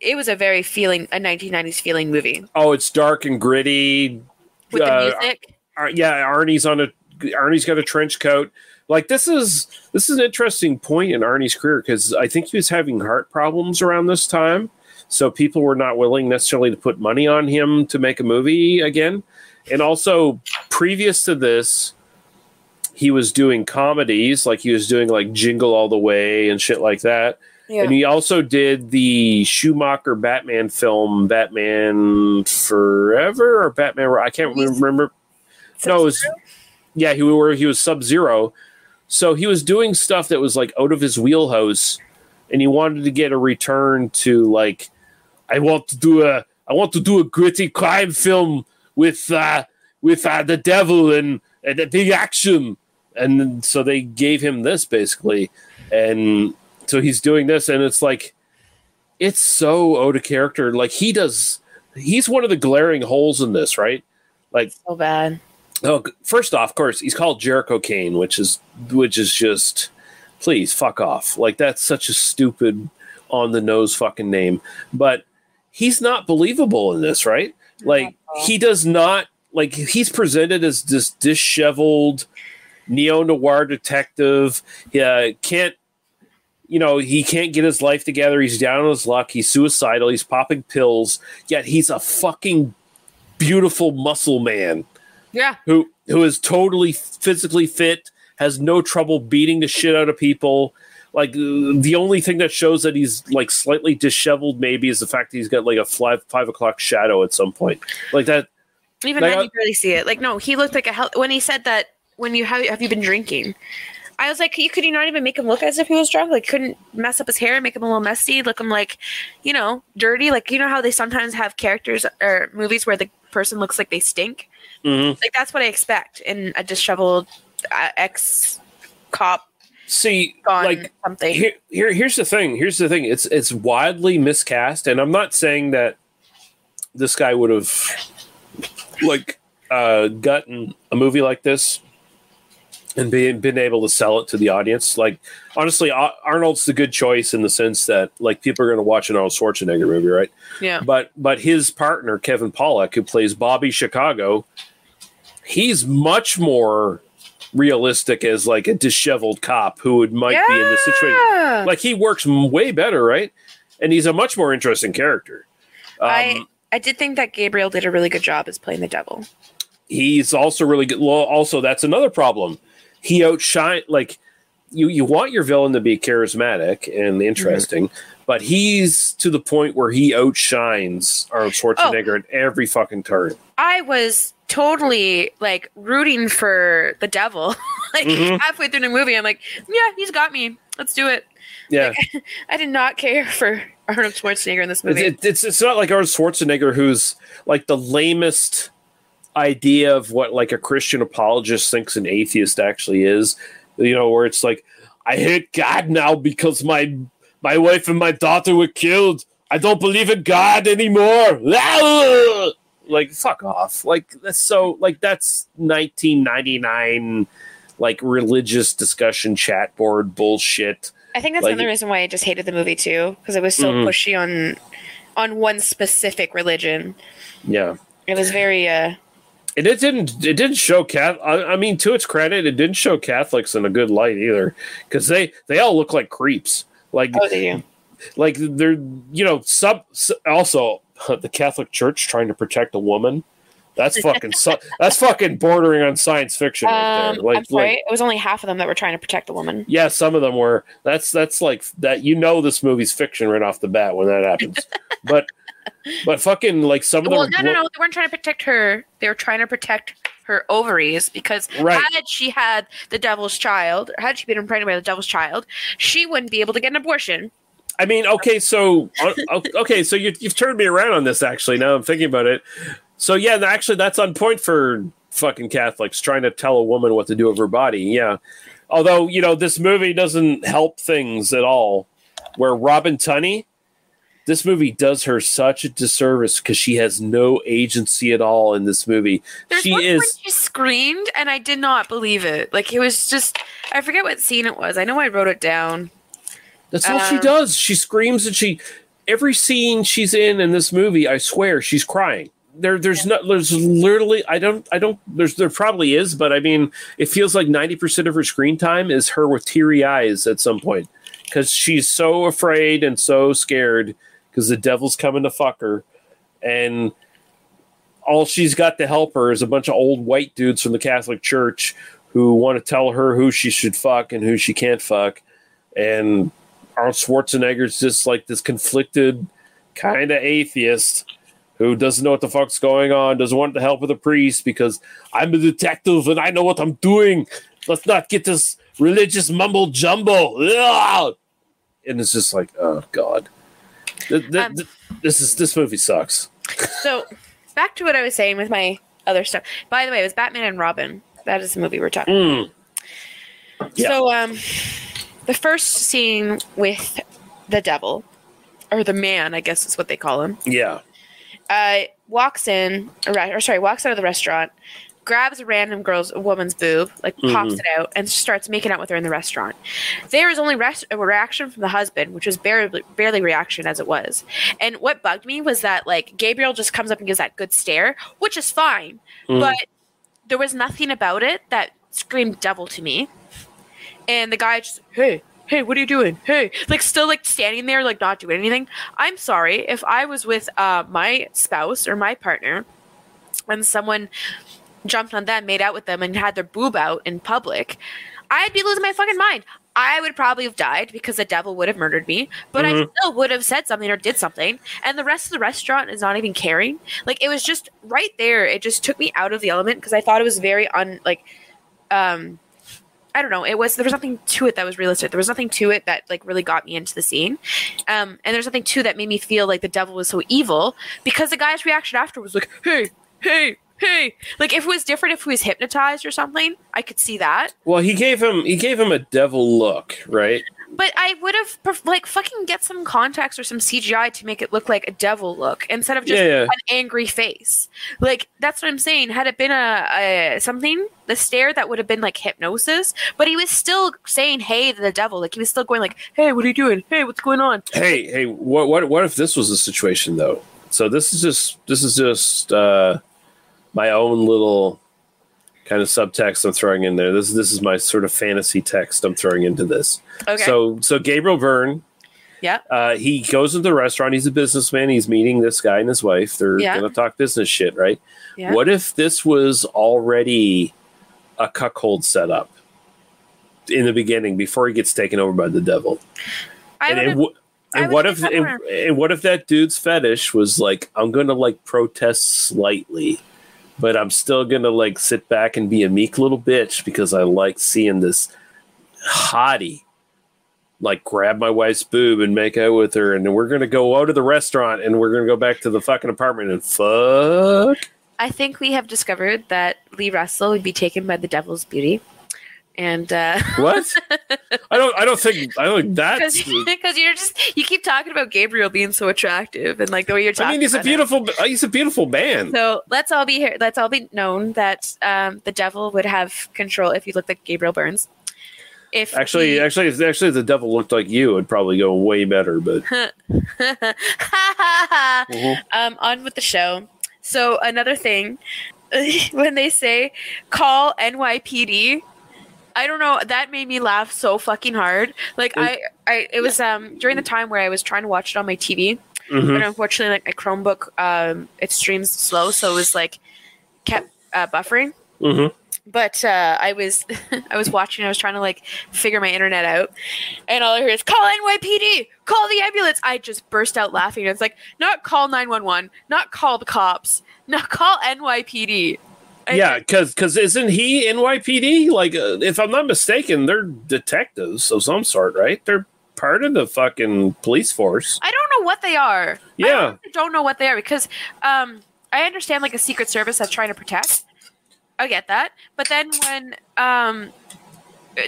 it was a 1990s feeling movie. Oh, it's dark and gritty. With the music? Arnie's got a trench coat. Like, this is an interesting point in Arnie's career, because I think he was having heart problems around this time, so people were not willing necessarily to put money on him to make a movie again. And also, previous to this, he was doing comedies, like he was doing, like, Jingle All the Way and shit like that. Yeah. And he also did the Schumacher Batman film, Batman Forever or Batman. I can't remember. No, it was, yeah, he was Sub-Zero. So he was doing stuff that was like out of his wheelhouse, and he wanted to get a return to like, I want to do a gritty crime film with the devil and the big action. And so they gave him this basically. And so he's doing this, and it's like, it's so out of character. Like he's one of the glaring holes in this, right? Like so bad. Oh, first off, of course, he's called Jericho Kane, which is just, please fuck off. Like that's such a stupid on the nose fucking name, but he's not believable in this, right? Like he does not, like he's presented as this disheveled neo-noir detective. He can't get his life together. He's down on his luck. He's suicidal. He's popping pills. Yet he's a fucking beautiful muscle man. Yeah. Who is totally physically fit, has no trouble beating the shit out of people. Like the only thing that shows that he's like slightly disheveled maybe is the fact that he's got like a 5 o'clock shadow at some point. Like that. Even like, then you barely see it. Like no, he looked like a hell when he said that. When you have you been drinking? I was like, could you not even make him look as if he was drunk? Like, couldn't mess up his hair, make him a little messy, look him like, dirty. Like, you know how they sometimes have characters or movies where the person looks like they stink. Mm-hmm. Like that's what I expect in a disheveled ex-cop. See, like something. Here's the thing. It's widely miscast, and I'm not saying that this guy would have like gotten a movie like this and been able to sell it to the audience. Like, honestly, Arnold's the good choice in the sense that, like, people are going to watch an Arnold Schwarzenegger movie, right? Yeah. But his partner, Kevin Pollak, who plays Bobby Chicago, he's much more realistic as, like, a disheveled cop who might be in this situation. Like, he works way better, right? And he's a much more interesting character. I did think that Gabriel did a really good job as playing the devil. He's also really good. Well, also, that's another problem. He outshines, like, you want your villain to be charismatic and interesting, mm-hmm. but he's to the point where he outshines Arnold Schwarzenegger at every fucking turn. I was totally, like, rooting for the devil. Like, mm-hmm. halfway through the movie, I'm like, yeah, he's got me. Let's do it. Yeah. Like, I did not care for Arnold Schwarzenegger in this movie. It's not like Arnold Schwarzenegger, who's, like, the lamest idea of what like a Christian apologist thinks an atheist actually is, where it's like, I hate God now because my wife and my daughter were killed. I don't believe in God anymore. Like, fuck off. Like, that's so, like, that's 1999 like religious discussion chat board bullshit. I think that's like, another reason why I just hated the movie too, because it was so mm-hmm. pushy on one specific religion. Yeah, it was very And it didn't show Catholic. I mean, to its credit, it didn't show Catholics in a good light either, because they all look like creeps. Like, like they're also the Catholic Church trying to protect a woman. That's fucking that's fucking bordering on science fiction right there. Like, I'm sorry, it was only half of them that were trying to protect the woman. Yeah, some of them were. That's like that. This movie's fiction right off the bat when that happens, but. But fucking like some of them. Well, no. They weren't trying to protect her. They were trying to protect her ovaries because had she had the devil's child, had she been impregnated by the devil's child, she wouldn't be able to get an abortion. I mean, okay, so you've turned me around on this. Actually, now I'm thinking about it. So yeah, actually, that's on point for fucking Catholics trying to tell a woman what to do with her body. Yeah, although this movie doesn't help things at all. Where Robin Tunney. This movie does her such a disservice because she has no agency at all in this movie. She screamed, and I did not believe it. Like, it was just, I forget what scene it was. I know I wrote it down. That's all she does. She screams, and every scene she's in this movie, I swear, she's crying. There probably is, but I mean, it feels like 90% of her screen time is her with teary eyes at some point because she's so afraid and so scared. Because the devil's coming to fuck her, and all she's got to help her is a bunch of old white dudes from the Catholic Church who want to tell her who she should fuck and who she can't fuck. And Arnold Schwarzenegger's just like this conflicted kind of atheist who doesn't know what the fuck's going on, doesn't want the help of the priest because I'm a detective and I know what I'm doing. Let's not get this religious mumble jumble. Ugh! And it's just like, oh, God. This movie sucks. So back to what I was saying with my other stuff. By the way, it was Batman and Robin. That is the movie we're talking about. Yeah. So the first scene with the devil, or the man, I guess is what they call him. Yeah. Walks out of the restaurant, grabs a random woman's boob, like pops it out, and starts making out with her in the restaurant. There is only a reaction from the husband, which was barely reaction as it was. And what bugged me was that like Gabriel just comes up and gives that good stare, which is fine, but there was nothing about it that screamed devil to me. And the guy just, hey, what are you doing? Hey, like still like standing there, like not doing anything. I'm sorry, if I was with my spouse or my partner and someone jumped on them, made out with them, and had their boob out in public, I'd be losing my fucking mind. I would probably have died because the devil would have murdered me, but I still would have said something or did something. And the rest of the restaurant is not even caring. Like it was just right there. It just took me out of the element because I thought it was very I don't know. There was nothing to it that was realistic. There was nothing to it that like really got me into the scene. And there's nothing to that made me feel like the devil was so evil because the guy's reaction after was like, hey. Like if it was different, if he was hypnotized or something, I could see that. Well, he gave him a devil look, right? But I would have like fucking get some contacts or some CGI to make it look like a devil look instead of just an angry face. Like that's what I'm saying. Had it been a something, the stare that would have been like hypnosis. But he was still saying "hey" to the devil. Like he was still going like, "Hey, what are you doing? Hey, what's going on? Hey, what if this was the situation though? So this is just my own little kind of subtext I'm throwing in there. This is my sort of fantasy text I'm throwing into this. Okay. So Gabriel Byrne. Yeah. He goes to the restaurant. He's a businessman. He's meeting this guy and his wife. They're going to talk business shit, right? Yeah. What if this was already a cuckold setup in the beginning before he gets taken over by the devil? What if that dude's fetish was like, I'm going to like protest slightly, but I'm still going to like sit back and be a meek little bitch because I like seeing this hottie like grab my wife's boob and make out with her. And then we're going to go out of the restaurant and we're going to go back to the fucking apartment and fuck. I think we have discovered that Lee Russell would be taken by the devil's beauty. And what? I don't think that because you keep talking about Gabriel being so attractive and like the way you're talking. I mean, he's a beautiful man. So let's all be known that the devil would have control if you looked like Gabriel Burns. If if the devil looked like you, it'd probably go way better. But on with the show. So another thing, when they say call NYPD. I don't know. That made me laugh so fucking hard. Like it was during the time where I was trying to watch it on my TV, but unfortunately, like my Chromebook, it streams slow, so it was like kept buffering. Mm-hmm. But I was watching. I was trying to like figure my internet out, and all I heard is "call NYPD, call the ambulance." I just burst out laughing. It's like not call 911, not call the cops, not call NYPD. Yeah, because isn't he NYPD? Like, if I'm not mistaken, they're detectives of some sort, right? They're part of the fucking police force. I don't know what they are. Yeah. I don't know what they are because I understand, like, a Secret Service that's trying to protect. I get that. But then when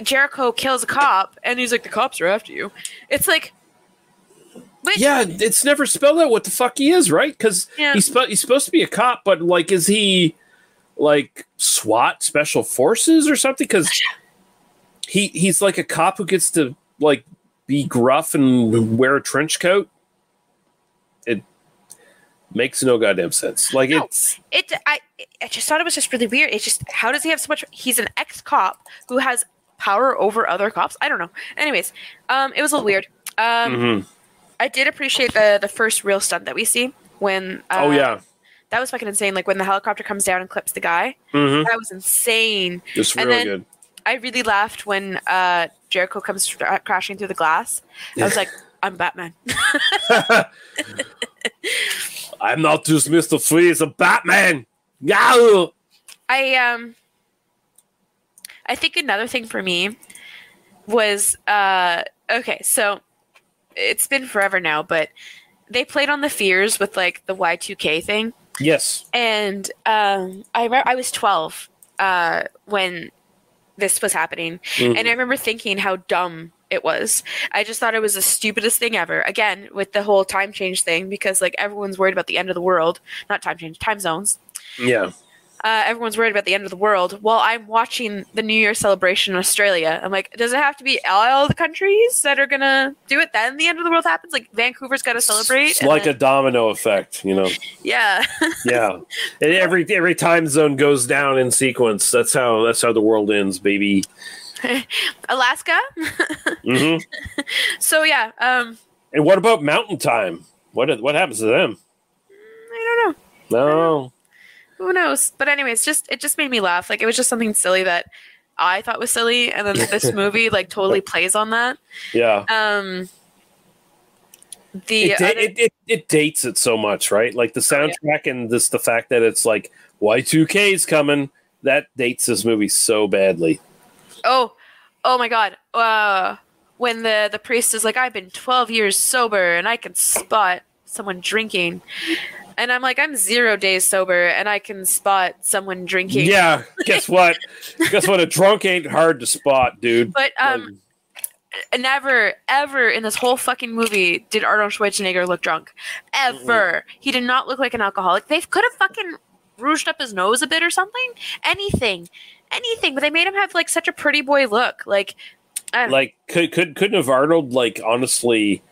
Jericho kills a cop and he's like, the cops are after you, it's like... Yeah, it's never spelled out what the fuck he is, right? Because he's supposed to be a cop, but, like, is he... like SWAT special forces or something? Because he's like a cop who gets to like be gruff and wear a trench coat. It makes no goddamn sense. Like no, I just thought it was just really weird. It's just, how does he have so much? He's an ex-cop who has power over other cops. I don't know. Anyways, it was a little weird. I did appreciate the first real stunt that we see when. Oh yeah. That was fucking insane. Like when the helicopter comes down and clips the guy, that was insane. It's really good. I really laughed when Jericho comes crashing through the glass. I was like, I'm Batman. I'm not just Mr. Freeze, I'm Batman. Yow! I think another thing for me was okay, so it's been forever now, but they played on the fears with like the Y2K thing. Yes. And I remember I was 12 when this was happening. Mm-hmm. And I remember thinking how dumb it was. I just thought it was the stupidest thing ever. Again, with the whole time change thing, because like everyone's worried about the end of the world. Not time change, time zones. Yeah. Everyone's worried about the end of the world. While I'm watching the New Year celebration in Australia, I'm like, does it have to be all the countries that are going to do it? Then the end of the world happens? Like, Vancouver's got to celebrate? It's like a domino effect, you know? Yeah. Yeah. And every time zone goes down in sequence. That's how the world ends, baby. Alaska? Mm-hmm. So, yeah. And what about mountain time? What happens to them? I don't know. No. Who knows? But anyways, it just made me laugh. Like, it was just something silly that I thought was silly, and then this movie like totally plays on that. Yeah. It dates it so much, right? Like the soundtrack and just the fact that it's like Y2K's coming, that dates this movie so badly. Oh my god! When the priest is like, "I've been 12 years sober, and I can spot someone drinking." And I'm like, I'm 0 days sober, and I can spot someone drinking. Yeah, guess what? Guess what? A drunk ain't hard to spot, dude. But never, ever in this whole fucking movie did Arnold Schwarzenegger look drunk. Ever. Mm-hmm. He did not look like an alcoholic. They could have fucking rouged up his nose a bit or something. Anything. But they made him have like such a pretty boy look. Like, I don't know. Couldn't have Arnold like honestly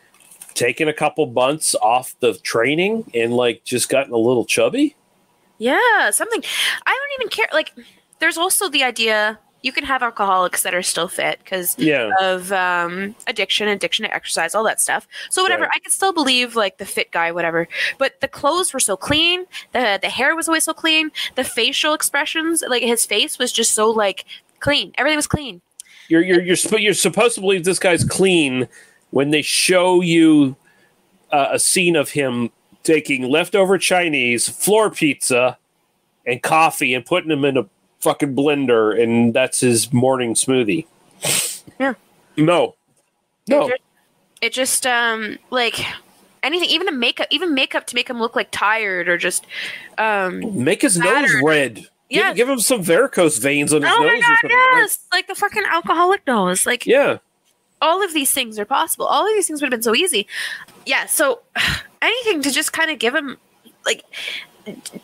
taken a couple months off the training and like just gotten a little chubby? Yeah, something. I don't even care. Like, there's also the idea you can have alcoholics that are still fit because of addiction to exercise, all that stuff. So whatever, right. I can still believe like the fit guy, whatever. But the clothes were so clean, the hair was always so clean, the facial expressions, like his face was just so like clean. Everything was clean. You're supposed to believe this guy's clean when they show you a scene of him taking leftover Chinese, floor pizza, and coffee and putting them in a fucking blender, and that's his morning smoothie. Yeah. No. It just like anything, even the makeup, to make him look like tired or just make his nose red. Yeah. Give him some varicose veins on his nose. Oh my god, yes! Like the fucking alcoholic nose. Like, yeah. All of these things are possible. All of these things would have been so easy. Yeah, so anything to just kind of give him, like,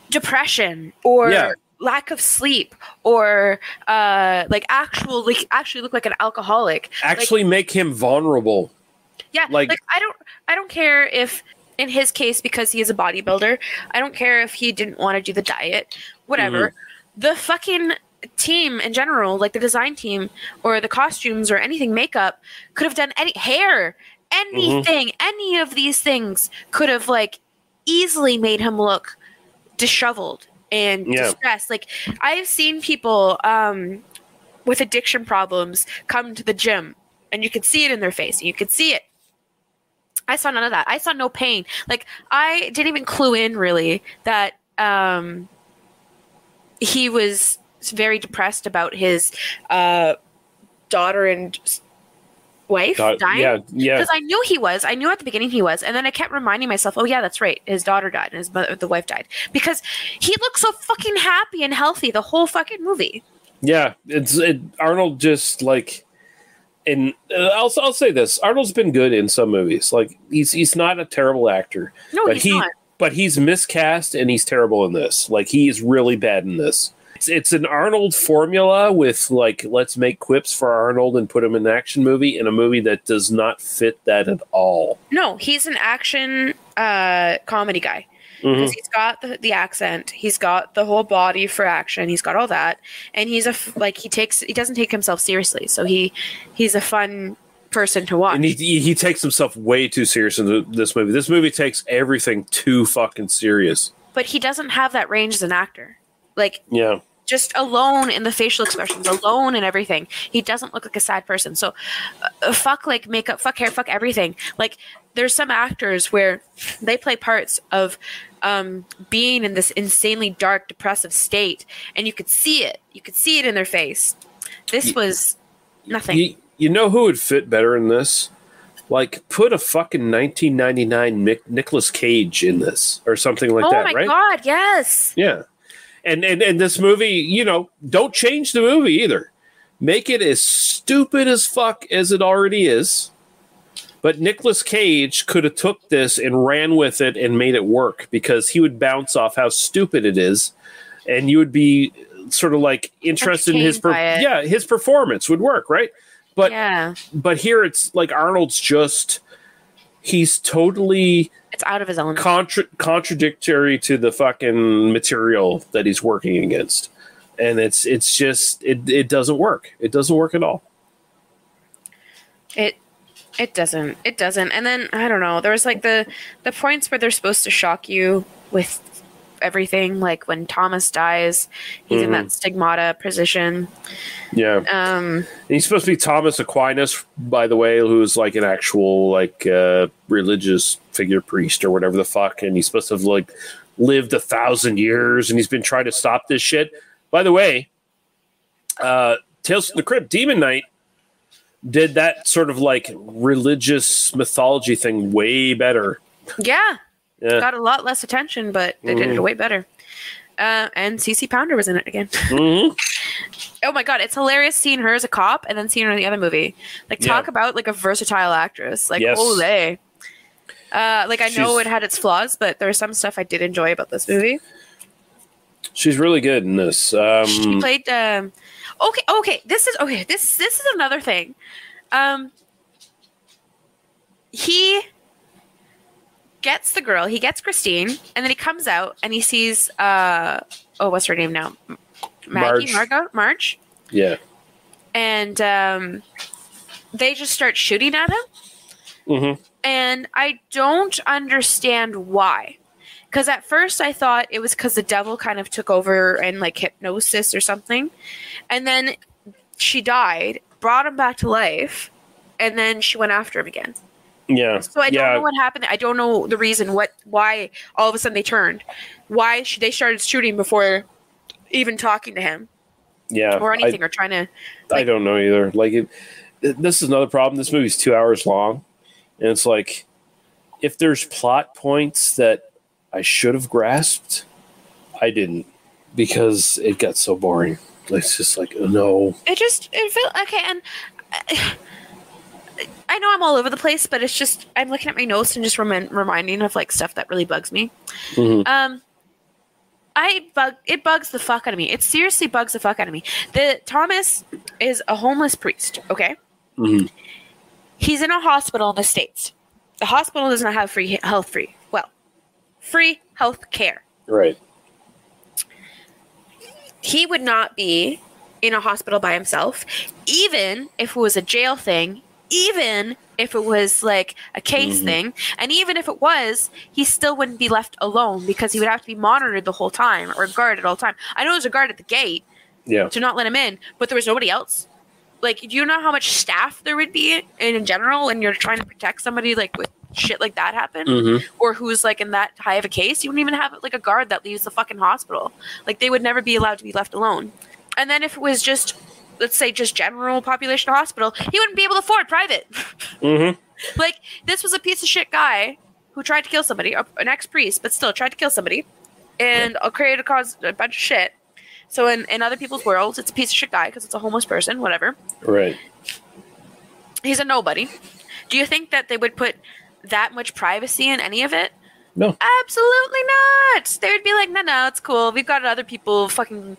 depression or lack of sleep or, like, actually look like an alcoholic. Actually like, make him vulnerable. Yeah, like I don't care if, in his case, because he is a bodybuilder, I don't care if he didn't want to do the diet, whatever. Mm-hmm. The fucking team in general, like the design team or the costumes or anything, makeup, could have done any hair, anything, any of these things could have like easily made him look disheveled and distressed. Like, I've seen people with addiction problems come to the gym, and you could see it in their face. You could see it. I saw none of that. I saw no pain. Like, I didn't even clue in really that he was very depressed about his daughter and wife dying. Yeah. Because I knew he was. I knew at the beginning he was. And then I kept reminding myself, oh, yeah, that's right. His daughter died and his mother, the wife died. Because he looked so fucking happy and healthy the whole fucking movie. Yeah. Arnold just, like... And I'll say this. Arnold's been good in some movies. Like, he's not a terrible actor. No, but he's not. But he's miscast and he's terrible in this. Like, he is really bad in this. It's an Arnold formula with, like, let's make quips for Arnold and put him in an action movie, in a movie that does not fit that at all. No, he's an action comedy guy. Because he's got the accent, he's got the whole body for action, he's got all that, and he's he doesn't take himself seriously, so he's a fun person to watch. And he takes himself way too serious in this movie. This movie takes everything too fucking serious. But he doesn't have that range as an actor. Like, just alone in the facial expressions, alone in everything. He doesn't look like a sad person. So fuck like makeup, fuck hair, fuck everything. Like there's some actors where they play parts of being in this insanely dark, depressive state, and you could see it. You could see it in their face. This was nothing. You know who would fit better in this? Like, put a fucking 1999 Nicolas Cage in this or something like that, right? Oh, my God, yes. Yeah. And this movie, you know, don't change the movie either. Make it as stupid as fuck as it already is. But Nicolas Cage could have took this and ran with it and made it work because he would bounce off how stupid it is. And you would be sort of like interested in his his performance would work, right? But but here it's like Arnold's just he's totally it's out of his own contradictory to the fucking material that he's working against, and it's just it doesn't work. It doesn't work at all. It doesn't. And then I don't know. There was like the points where they're supposed to shock you with everything. Like when Thomas dies, he's in that stigmata position. Yeah. And he's supposed to be Thomas Aquinas, by the way, who's like an actual like religious figure, priest or whatever the fuck. And he's supposed to have like lived 1,000 years and he's been trying to stop this shit. By the way, Tales from the Crypt, Demon Knight did that sort of like religious mythology thing way better. Yeah. Yeah. Got a lot less attention, but they did it way better. And CC Pounder was in it again. Oh my God, it's hilarious seeing her as a cop and then seeing her in the other movie. Like, talk about like a versatile actress. Like, olé. Like, I know it had its flaws, but there's some stuff I did enjoy about this movie. She's really good in this. She played. This is another thing. He gets the girl, he gets Christine, and then he comes out and he sees what's her name now? Maggie, Marge. Yeah. And they just start shooting at him. Mm-hmm. And I don't understand why. Because at first I thought it was because the devil kind of took over and like hypnosis or something. And then she died, brought him back to life, and then she went after him again. Yeah. So I don't know what happened. I don't know the reason why all of a sudden they turned. Why they started shooting before even talking to him. Yeah. Or anything, or trying to. Like, I don't know either. Like, this is another problem. This movie's 2 hours long, and it's like, if there's plot points that I should have grasped, I didn't, because it got so boring. It's just like, oh, no. It felt okay, and. I know I'm all over the place, but it's just I'm looking at my notes and just reminding of like stuff that really bugs me. Mm-hmm. It bugs the fuck out of me. It seriously bugs the fuck out of me. Thomas is a homeless priest. Okay, he's in a hospital in the States. The hospital does not have free health care. Right. He would not be in a hospital by himself, even if it was a jail thing. Even if it was like a case thing, and even if it was, he still wouldn't be left alone because he would have to be monitored the whole time or guard at all time. I know there's a guard at the gate to not let him in, but there was nobody else. Like, do you know how much staff there would be in general when you're trying to protect somebody like with shit like that happen or who's like in that high of a case? You wouldn't even have like a guard that leaves the fucking hospital. Like, they would never be allowed to be left alone. And then if it was just let's say just general population hospital, he wouldn't be able to afford private. Like, this was a piece of shit guy who tried to kill somebody, an ex-priest, but still tried to kill somebody, and created a bunch of shit. So in other people's worlds, it's a piece of shit guy because it's a homeless person, whatever. Right. He's a nobody. Do you think that they would put that much privacy in any of it? No. Absolutely not. They would be like, no, it's cool. We've got other people fucking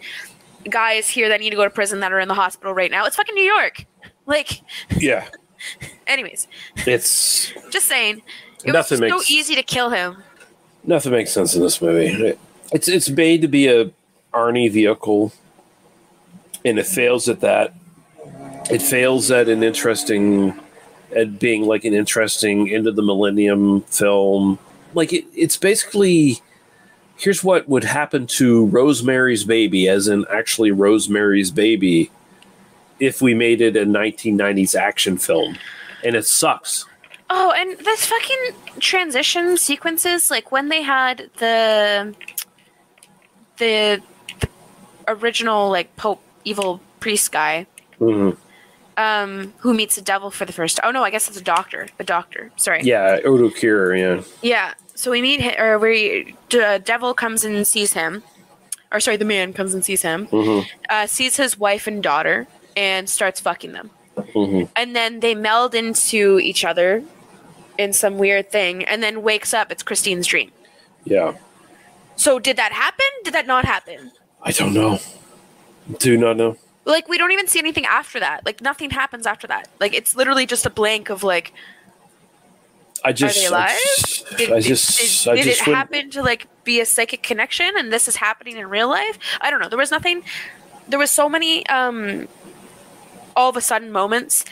guys here that need to go to prison that are in the hospital right now. It's fucking New York. Like, yeah. Anyways, it's just saying it was so easy to kill him. Nothing makes sense in this movie. It's made to be a Arnie vehicle, and it fails at that. It fails at being like an interesting end of the millennium film. Like, it's basically here's what would happen to Rosemary's Baby, as in actually Rosemary's Baby, if we made it a 1990s action film. And it sucks. Oh, and this fucking transition sequences, like when they had the original, like, Pope evil priest guy, mm-hmm. Who meets the devil for the first time. Oh, no, I guess it's a doctor. The doctor, sorry. Yeah, Udo Kier, yeah. Yeah, so we meet him, or the devil comes and sees him. Or, sorry, the man comes and sees him. Mm-hmm. Sees his wife and daughter and starts fucking them. Mm-hmm. And then they meld into each other in some weird thing, and then wakes up. It's Christine's dream. Yeah. So did that happen? Did that not happen? I don't know. Do not know. Like, we don't even see anything after that. Like, nothing happens after that. Like, it's literally just a blank of, like, are they alive? Did it happen to, like, be a psychic connection, and this is happening in real life? I don't know. There was nothing. There was so many all of a sudden moments,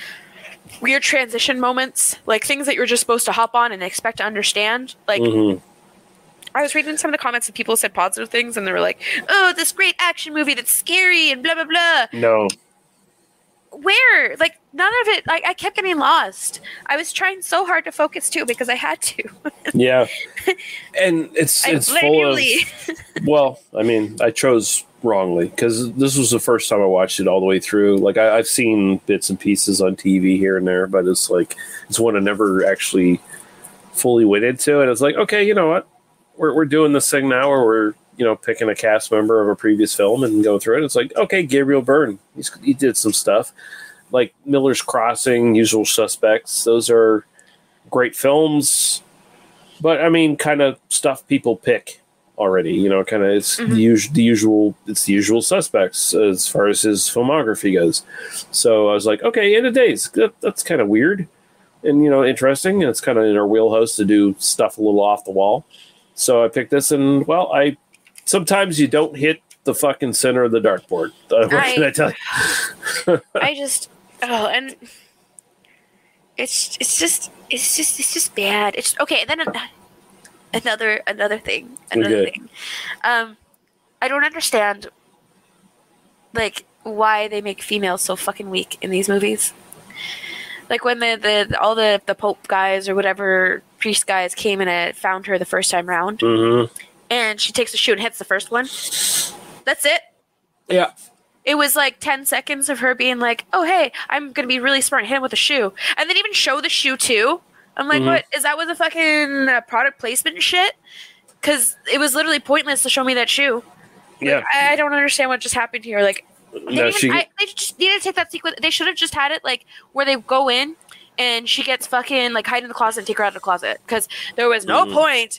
weird transition moments, like things that you're just supposed to hop on and expect to understand. Like, mm-hmm. I was reading some of the comments and people said positive things and they were like, oh, this great action movie that's scary and blah, blah, blah. No. Where? Like, none of it. Like, I kept getting lost. I was trying so hard to focus too because I had to. Yeah. And it's full of, well, I mean, I chose wrongly because this was the first time I watched it all the way through. Like, I've seen bits and pieces on TV here and there, but it's like, it's one I never actually fully went into. And it's like, okay, you know what? We're doing this thing now where we're, you know, picking a cast member of a previous film and going through it. It's like, okay, Gabriel Byrne, he did some stuff. Like Miller's Crossing, Usual Suspects, those are great films. But, I mean, kind of stuff people pick already. You know, kind of it's mm-hmm. The Usual Suspects as far as his filmography goes. So I was like, okay, End of Days, that's kind of weird and, you know, interesting. And it's kind of in our wheelhouse to do stuff a little off the wall. So I picked this, and, well, I sometimes you don't hit the fucking center of the dartboard. What can I tell you? I just, oh, and it's just bad. It's okay. Then another thing. I don't understand, like, why they make females so fucking weak in these movies. Like, when all the Pope guys or whatever priest guys came and found her the first time round, mm-hmm. and she takes a shoe and hits the first one. That's it. Yeah. It was like 10 seconds of her being like, "Oh hey, I'm gonna be really smart and hit him with a shoe," and then even show the shoe too. I'm like, mm-hmm. what? Is that was a fucking product placement shit? Because it was literally pointless to show me that shoe. Yeah. Like, I don't understand what just happened here. Like. They just needed to take that sequence. They should have just had it like where they go in and she gets fucking like hide in the closet and take her out of the closet, because there was no point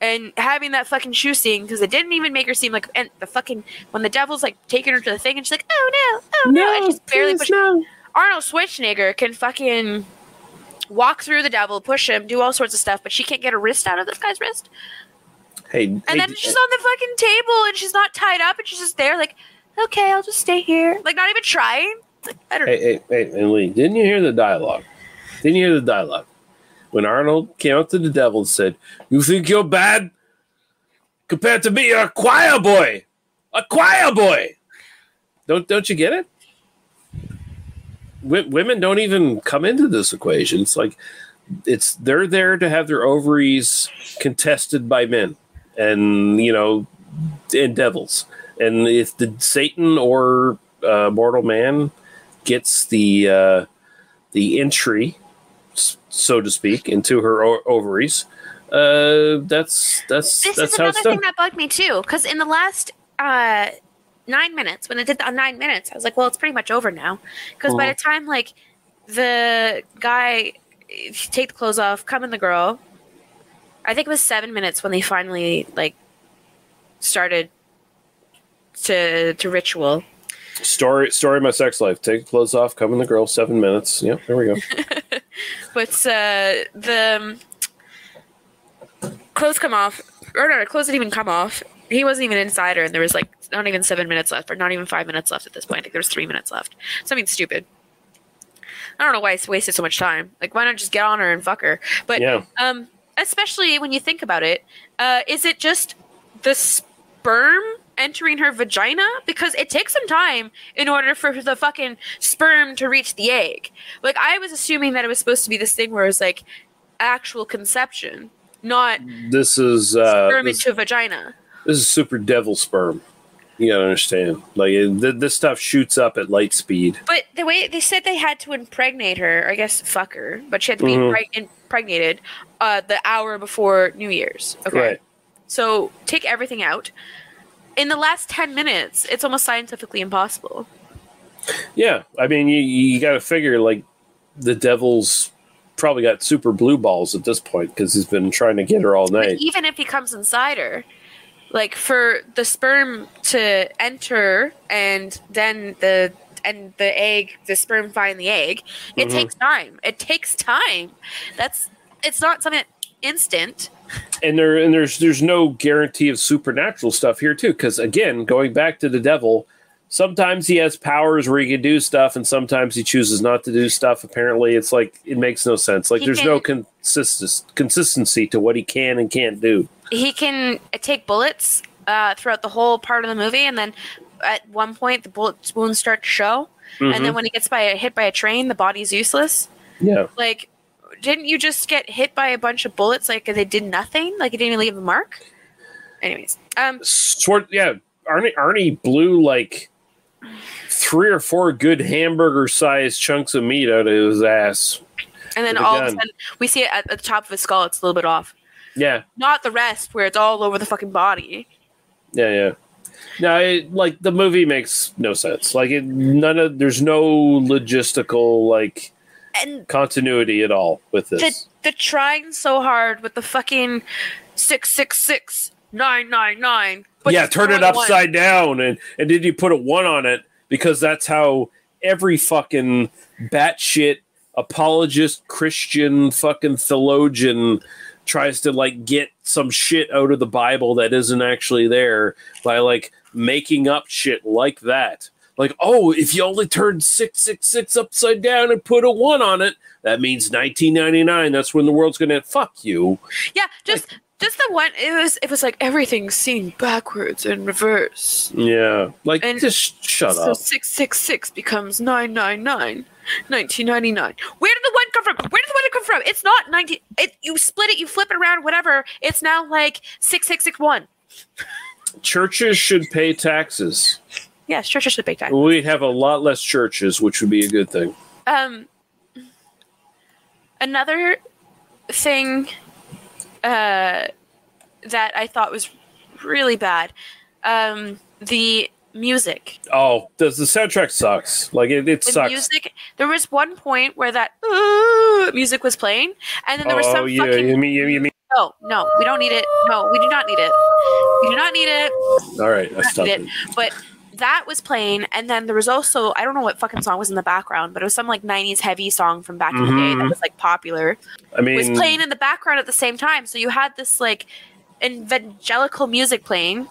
in having that fucking shoe scene, because it didn't even make her seem like, and the fucking when the devil's like taking her to the thing and she's like, oh no, and she's barely pushing. No. Arnold Schwarzenegger can fucking walk through the devil, push him, do all sorts of stuff, but she can't get her wrist out of this guy's wrist. Then she's on the fucking table and she's not tied up and she's just there like, okay, I'll just stay here. Like, not even trying. Like, I don't know. Hey, Lee, didn't you hear the dialogue? When Arnold came up to the devil and said, "You think you're bad? Compared to me, you're a choir boy. A choir boy." Don't you get it? Women don't even come into this equation. It's like, they're there to have their ovaries contested by men and, you know, and devils. And if the Satan or mortal man gets the entry, so to speak, into her ovaries, that's how it's done. This is another thing that bugged me too, because in the last 9 minutes, when it did the 9 minutes, I was like, well, it's pretty much over now, because by the time like the guy take the clothes off, come in the girl, I think it was 7 minutes when they finally like started. To ritual. Story of my sex life. Take the clothes off, come in the girl, 7 minutes. Yep, there we go. But the clothes come off. Or no, clothes didn't even come off. He wasn't even inside her, and there was like not even 7 minutes left, or not even 5 minutes left at this point. I think there was 3 minutes left. Something stupid. I don't know why I wasted so much time. Like, why not just get on her and fuck her? But yeah. Especially when you think about it, is it just the sperm entering her vagina, because it takes some time in order for the fucking sperm to reach the egg. Like, I was assuming that it was supposed to be this thing where it was like actual conception, not this is sperm into vagina. This is super devil sperm. You gotta understand, like this stuff shoots up at light speed. But the way they said they had to impregnate her, or I guess fuck her, but she had to be impregnated the hour before New Year's. Okay, right. So take everything out. In the last 10 minutes, it's almost scientifically impossible. Yeah, I mean, you got to figure like the devil's probably got super blue balls at this point because he's been trying to get her all night. But even if he comes inside her. Like, for the sperm to enter and then the egg, the sperm find the egg, it takes time. It takes time. It's not something instant. And there's no guarantee of supernatural stuff here too, because again, going back to the devil, sometimes he has powers where he can do stuff, and sometimes he chooses not to do stuff. Apparently, it's like it makes no sense. Like there's no consistency to what he can and can't do. He can take bullets throughout the whole part of the movie, and then at one point the bullet wounds start to show, and then when he gets hit by a train, the body's useless. Yeah, like didn't you just get hit by a bunch of bullets? Like they did nothing. Like it didn't even leave a mark. Anyways, yeah, Arnie blew like 3 or 4 good hamburger-sized chunks of meat out of his ass. And then all of a sudden, we see it at the top of his skull. It's a little bit off. Yeah. Not the rest, where it's all over the fucking body. Yeah, yeah. No, like, the movie makes no sense. Like, there's no logistical, like, continuity at all with this. They're trying so hard with the fucking 666 999. But yeah, turn it upside down, and did you put a 1 on it? Because that's how every fucking batshit apologist Christian fucking theologian tries to like get some shit out of the Bible that isn't actually there by like making up shit like that. Like, oh, if you only turn 666 upside down and put a 1 on it, that means 1999. That's when the world's gonna fuck you. Yeah, just. Like, just the one, it was like everything's seen backwards and reverse. Yeah, like and just shut up. So 666 becomes 999, 1999. Where did the 1 come from? It's not 19. You split it, you flip it around, whatever. It's now like 6661. Churches should pay taxes. Yes, churches should pay taxes. We'd have a lot less churches, which would be a good thing. Another thing. That I thought was really bad. The music. Oh, the soundtrack sucks. Like it sucks. Music, there was one point where that music was playing, and then there was some fucking. You mean? No, we don't need it. No, we do not need it. All right, I stopped it. But that was playing, and then there was also I don't know what fucking song was in the background, but it was some like 90s heavy song from back in the day that was like popular. I mean, it was playing in the background at the same time, so you had this like evangelical music playing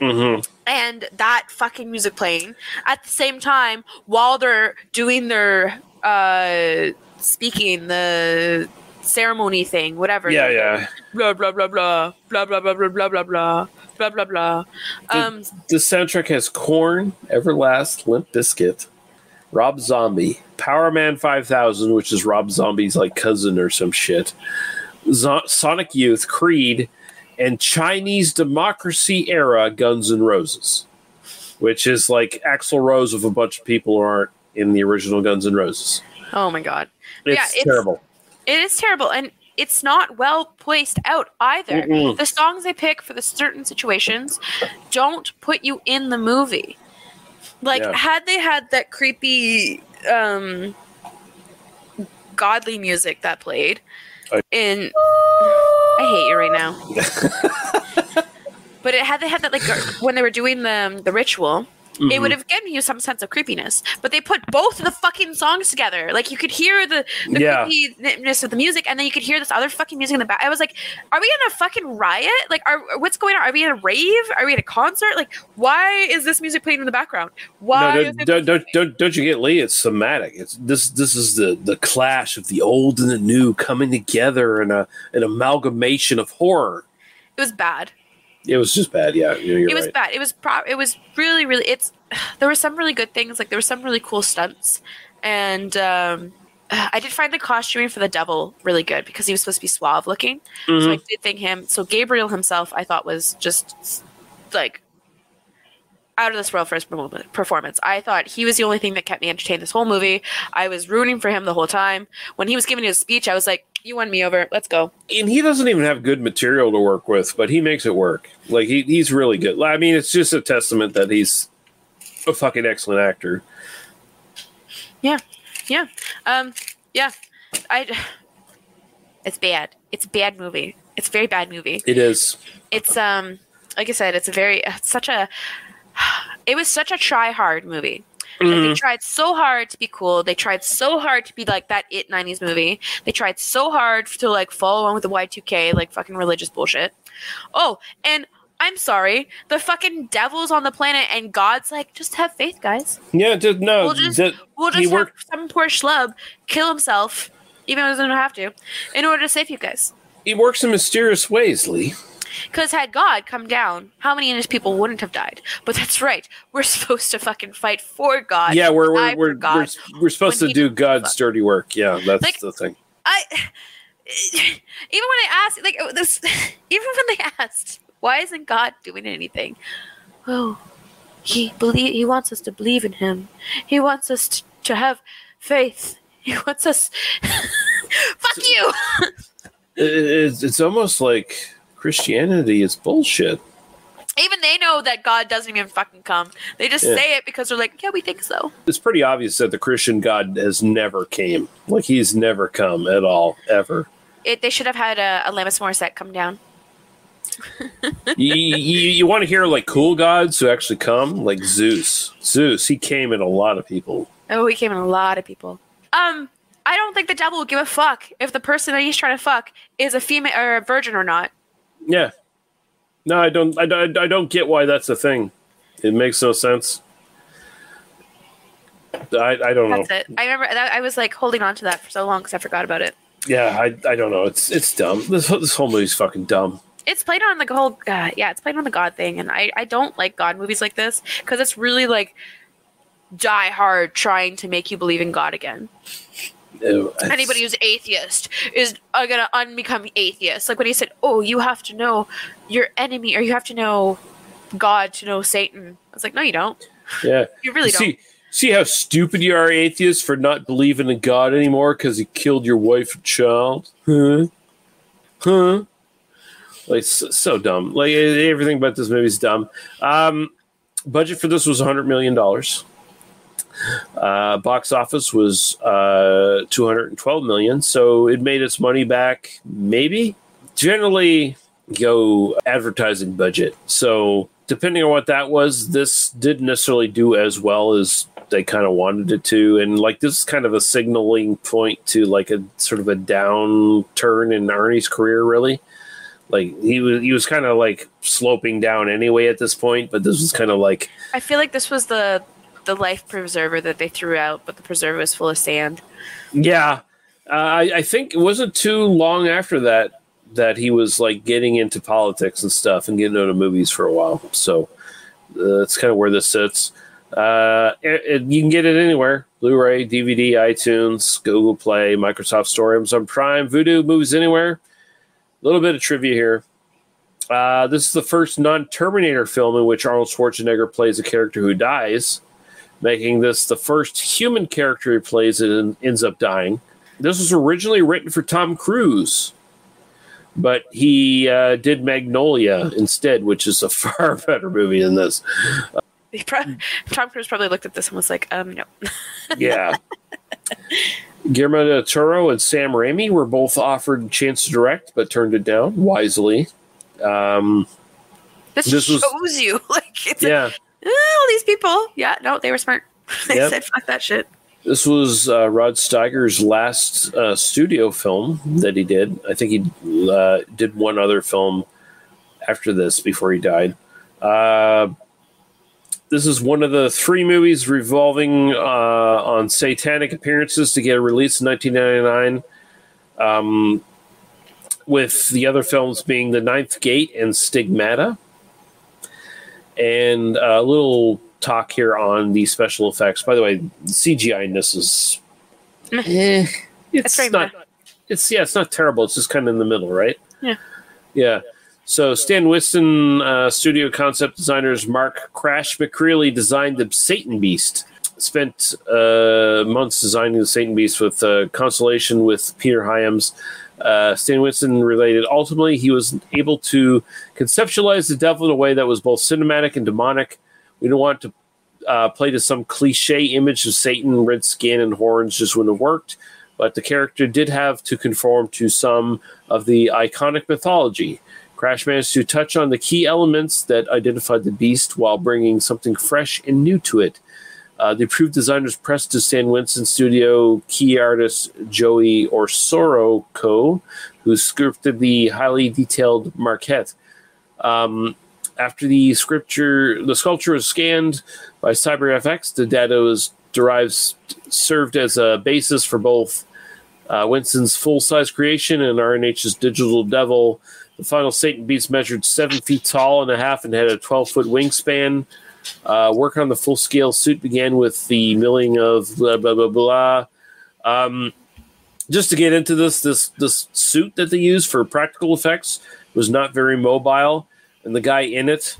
and that fucking music playing at the same time while they're doing their speaking the ceremony thing, whatever. Yeah, yeah. Blah blah blah blah blah blah blah blah blah blah blah blah blah blah. The soundtrack has Korn, Everlast, Limp Bizkit, Rob Zombie, Power Man 5000, which is Rob Zombie's like cousin or some shit, Sonic Youth, Creed, and Chinese Democracy era Guns N' Roses, which is like Axl Rose of a bunch of people who aren't in the original Guns N' Roses. Oh my god, it's terrible. It is terrible, and it's not well placed out either. The songs they pick for the certain situations don't put you in the movie. Like, had they had that creepy godly music that played in... I hate you right now. But had they had that, like, when they were doing the ritual... It would have given you some sense of creepiness, but they put both of the fucking songs together. Like you could hear the creepiness of the music, and then you could hear this other fucking music in the back. I was like, "Are we in a fucking riot? Like, what's going on? Are we in a rave? Are we at a concert? Like, why is this music playing in the background? Why?" No, don't you get Lee? It's somatic. It's this is the clash of the old and the new coming together in an amalgamation of horror. It was bad. It was just bad. Yeah, you're it was right. bad. It was really, really. There were some really good things. Like there were some really cool stunts, and I did find the costuming for the devil really good because he was supposed to be suave looking. Mm-hmm. So I did think him. So Gabriel himself, I thought was just like out of this world for his performance. I thought he was the only thing that kept me entertained this whole movie. I was rooting for him the whole time. When he was giving his speech, I was like, you won me over. Let's go. And he doesn't even have good material to work with, but he makes it work. Like he's really good. I mean, it's just a testament that he's a fucking excellent actor. Yeah. Yeah. Yeah. It's bad. It's a bad movie. It's a very bad movie. It is. It's like I said, it was such a try hard movie. Mm-hmm. They tried so hard to be cool. They tried so hard to be like that It 90s movie. They tried so hard to like follow along with the Y2K like fucking religious bullshit. Oh, and I'm sorry, the fucking devil's on the planet and God's like, just have faith, guys. Yeah, no. We'll just have some poor schlub kill himself, even though he doesn't have to, in order to save you guys. He works in mysterious ways, Lee. Because had God come down, how many of his people wouldn't have died? But that's right. We're supposed to fucking fight for God. Yeah, we're supposed to do God's dirty work. Yeah, that's like, the thing. Even when they asked, why isn't God doing anything? Well, he wants us to believe in him. He wants us to have faith. He wants us. Fuck you. It's almost like Christianity is bullshit. Even they know that God doesn't even fucking come. They just say it because they're like, yeah, we think so. It's pretty obvious that the Christian God has never came. Like, he's never come at all, ever. They should have had a Alanis Morissette come down. you want to hear, like, cool gods who actually come? Like Zeus. Zeus, he came in a lot of people. Oh, he came in a lot of people. I don't think the devil will give a fuck if the person that he's trying to fuck is a female or a virgin or not. Yeah. No, I don't get why that's a thing. It makes no sense. I don't know. That's it. I remember that I was like holding on to that for so long because I forgot about it. Yeah, I don't know. It's dumb. This whole movie's fucking dumb. It's played on the whole it's played on the God thing, and I don't like God movies like this because it's really like die hard trying to make you believe in God again. Anybody who's atheist is going to unbecome atheist. Like when he said, oh, you have to know your enemy or you have to know God to know Satan. I was like, no, you don't. Yeah. You really don't. See how stupid you are, atheist, for not believing in God anymore because he killed your wife and child? Huh? Like, so dumb. Like, everything about this movie is dumb. Budget for this was $100 million. Box office was $212 million, so it made its money back. Maybe generally go advertising budget. So depending on what that was, this didn't necessarily do as well as they kind of wanted it to, and like this is kind of a signaling point to like a sort of a downturn in Arnie's career. Really, like he was kind of like sloping down anyway at this point, but this was kind of like I feel like this was the life preserver that they threw out, but the preserver was full of sand. Yeah. I think it wasn't too long after that he was like getting into politics and stuff and getting into movies for a while. So that's kind of where this sits. You can get it anywhere. Blu-ray, DVD, iTunes, Google Play, Microsoft Store, Amazon Prime, Vudu, Movies Anywhere. A little bit of trivia here. This is the first non-Terminator film in which Arnold Schwarzenegger plays a character who dies, making this the first human character he plays and ends up dying. This was originally written for Tom Cruise, but he did Magnolia instead, which is a far better movie than this. Tom Cruise probably looked at this and was like, no. Yeah. Guillermo del Toro and Sam Raimi were both offered a chance to direct, but turned it down wisely. This shows you. Like, it's all these people. Yeah, no, they were smart. They said, fuck that shit. This was Rod Steiger's last studio film that he did. I think he did one other film after this before he died. This is one of the three movies revolving on satanic appearances to get a release in 1999, with the other films being The Ninth Gate and Stigmata. And a little talk here on the special effects. By the way, CGI in this is... It's not terrible. It's just kind of in the middle, right? Yeah. Yeah. So Stan Winston, studio concept designers Mark Crash McCreely designed the Satan Beast. Spent months designing the Satan Beast with consultation with Peter Hyams. Stan Winston related, ultimately, he was able to conceptualize the devil in a way that was both cinematic and demonic. We don't want to play to some cliche image of Satan, red skin and horns just wouldn't have worked. But the character did have to conform to some of the iconic mythology. Crash managed to touch on the key elements that identified the beast while bringing something fresh and new to it. The approved designers pressed to Stan Winston studio key artist Joey Orsoroco, who scripted the highly detailed maquette. After the sculpture was scanned by CyberFX, the data was served as a basis for both Winston's full-size creation and RNH's digital devil. The final Satan Beast measured 7 feet tall and a half and had a 12-foot wingspan. Work on the full-scale suit began with the milling of blah, blah, blah, blah. Just to get into this suit that they used for practical effects was not very mobile, and the guy in it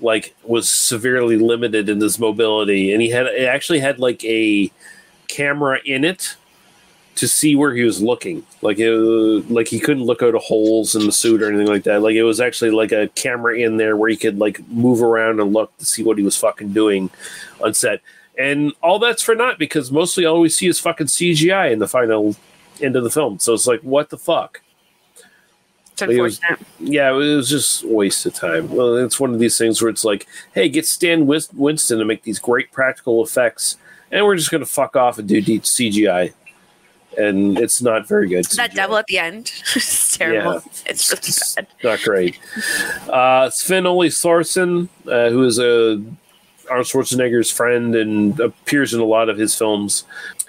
was severely limited in his mobility. And it actually had a camera in it to see where he was looking. Like he couldn't look out of holes in the suit or anything like that. It was actually a camera in there where he could move around and look to see what he was fucking doing on set. And all that's for naught because mostly all we see is fucking CGI in the final end of the film. So it's what the fuck? It was just a waste of time. Well, it's one of these things where it's hey, get Stan Winston to make these great practical effects, and we're just going to fuck off and do deep CGI. And it's not very good. That devil at the end is terrible. Yeah. It's really bad. Not great. Sven Ole Thorson, who is Arnold Schwarzenegger's friend and appears in a lot of his films.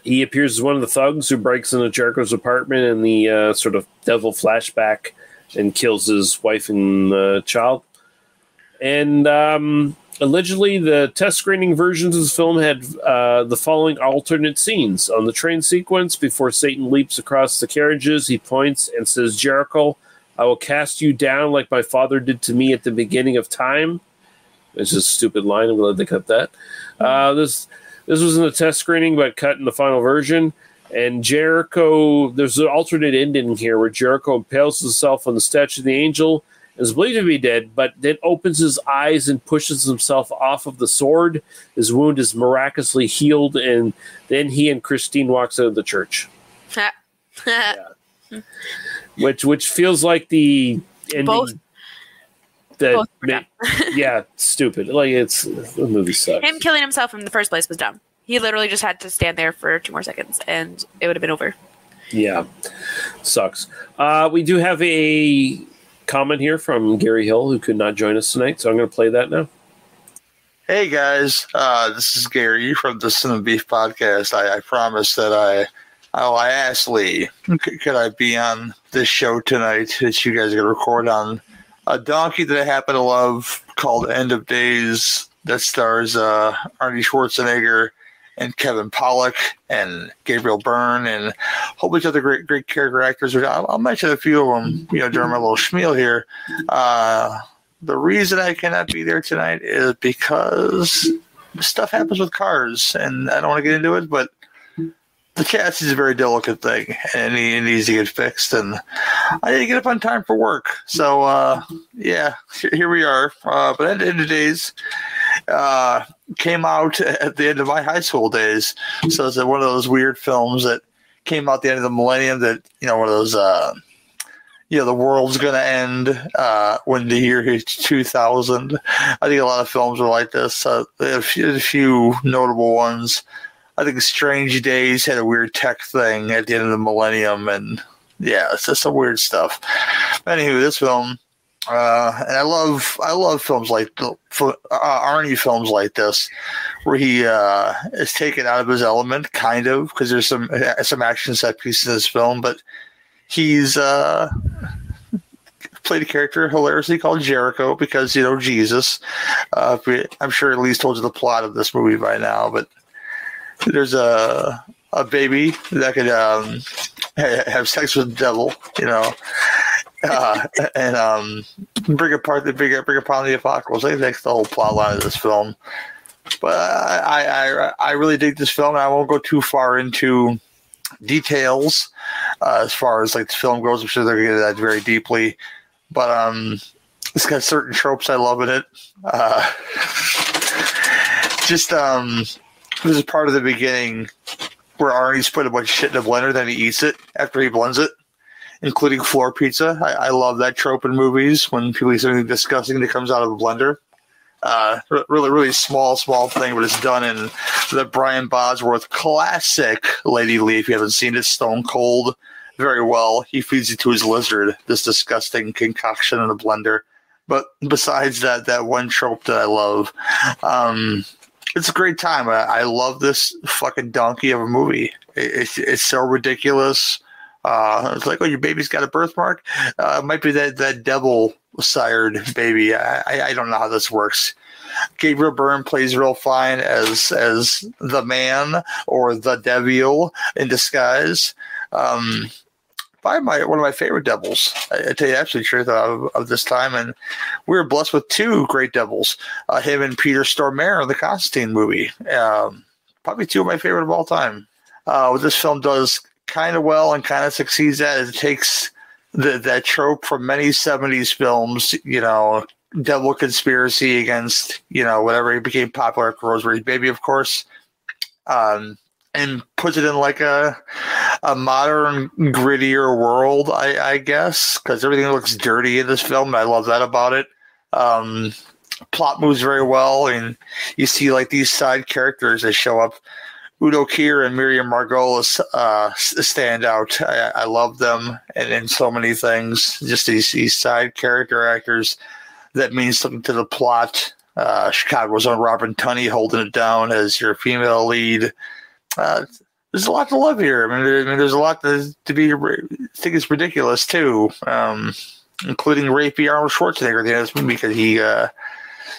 He appears as one of the thugs who breaks into Jericho's apartment in the sort of devil flashback and kills his wife and child. And allegedly, the test screening versions of the film had the following alternate scenes. On the train sequence, before Satan leaps across the carriages, he points and says, "Jericho, I will cast you down like my father did to me at the beginning of time." It's a stupid line. I'm glad they cut that. This was in the test screening, but cut in the final version. And Jericho, there's an alternate ending here where Jericho impales himself on the statue of the angel and is believed to be dead, but then opens his eyes and pushes himself off of the sword. His wound is miraculously healed, and then he and Christine walks out of the church. Yeah. Which feels like the ending. Yeah, stupid. The movie sucks. Him killing himself in the first place was dumb. He literally just had to stand there for 2 more seconds, and it would have been over. Yeah, sucks. We do have a comment here from Gary Hill, who could not join us tonight, so I'm going to play that now. Hey, guys. This is Gary from the Sin and Beef podcast. I promised that I asked Lee, could I be on this show tonight that you guys are going to record on a donkey that I happen to love called End of Days that stars Arnie Schwarzenegger and Kevin Pollak and Gabriel Byrne and a whole bunch of other great character actors. I'll mention a few of them, during my little schmeal here. The reason I cannot be there tonight is because stuff happens with cars, and I don't want to get into it, but the chassis is a very delicate thing, and it needs to get fixed, and I didn't get up on time for work. So, here we are. But at the end of Days, came out at the end of my high school days. So it's one of those weird films that came out the end of the millennium that, one of those, the world's going to end when the year hits 2000. I think a lot of films are like this. A few notable ones. I think Strange Days had a weird tech thing at the end of the millennium. And yeah, it's just some weird stuff. Anywho, this film... and I love films like Arnie films like this, where he is taken out of his element, kind of, because there's some action set pieces in this film, but he's played a character hilariously called Jericho because, you know, Jesus. I'm sure at least told you the plot of this movie by now, but there's a baby that could have sex with the devil, you know, and bring upon the apocalypse. I think that's the whole plot line of this film. But I really dig this film, and I won't go too far into details as far as like the film goes. I'm sure they're going to get that very deeply, but it's got certain tropes I love in it. This is part of the beginning where Arnie's put a bunch of shit in a blender, then he eats it after he blends it, including floor pizza. I love that trope in movies when people eat something disgusting that comes out of a blender. Really small thing, but it's done in the Brian Bosworth classic Lady Lee. If you haven't seen it, Stone Cold, very well. He feeds it to his lizard, this disgusting concoction in a blender. But besides that one trope that I love, it's a great time. I love this fucking donkey of a movie. It's so ridiculous. It's like, oh, your baby's got a birthmark. It might be that devil sired baby. I don't know how this works. Gabriel Byrne plays real fine as the man or the devil in disguise. By one of my favorite devils. I tell you the absolute truth of this time. And we were blessed with two great devils, him and Peter Stormare in the Constantine movie. Probably two of my favorite of all time. What this film does kind of well and kind of succeeds at is it takes that trope from many 70s films, you know, devil conspiracy against, you know, whatever it became popular, Rosemary's Baby, of course. And puts it in like a modern, grittier world, I guess, because everything looks dirty in this film, and I love that about it. Plot moves very well, and you see like these side characters that show up. Udo Kier and Miriam Margolis stand out. I love them, and in so many things, just these side character actors that mean something to the plot. Chicago's own Robin Tunney holding it down as your female lead. There's a lot to love here. I mean, there's a lot to be. I think it's ridiculous too, including rapey Arnold Schwarzenegger at the end of this movie because he,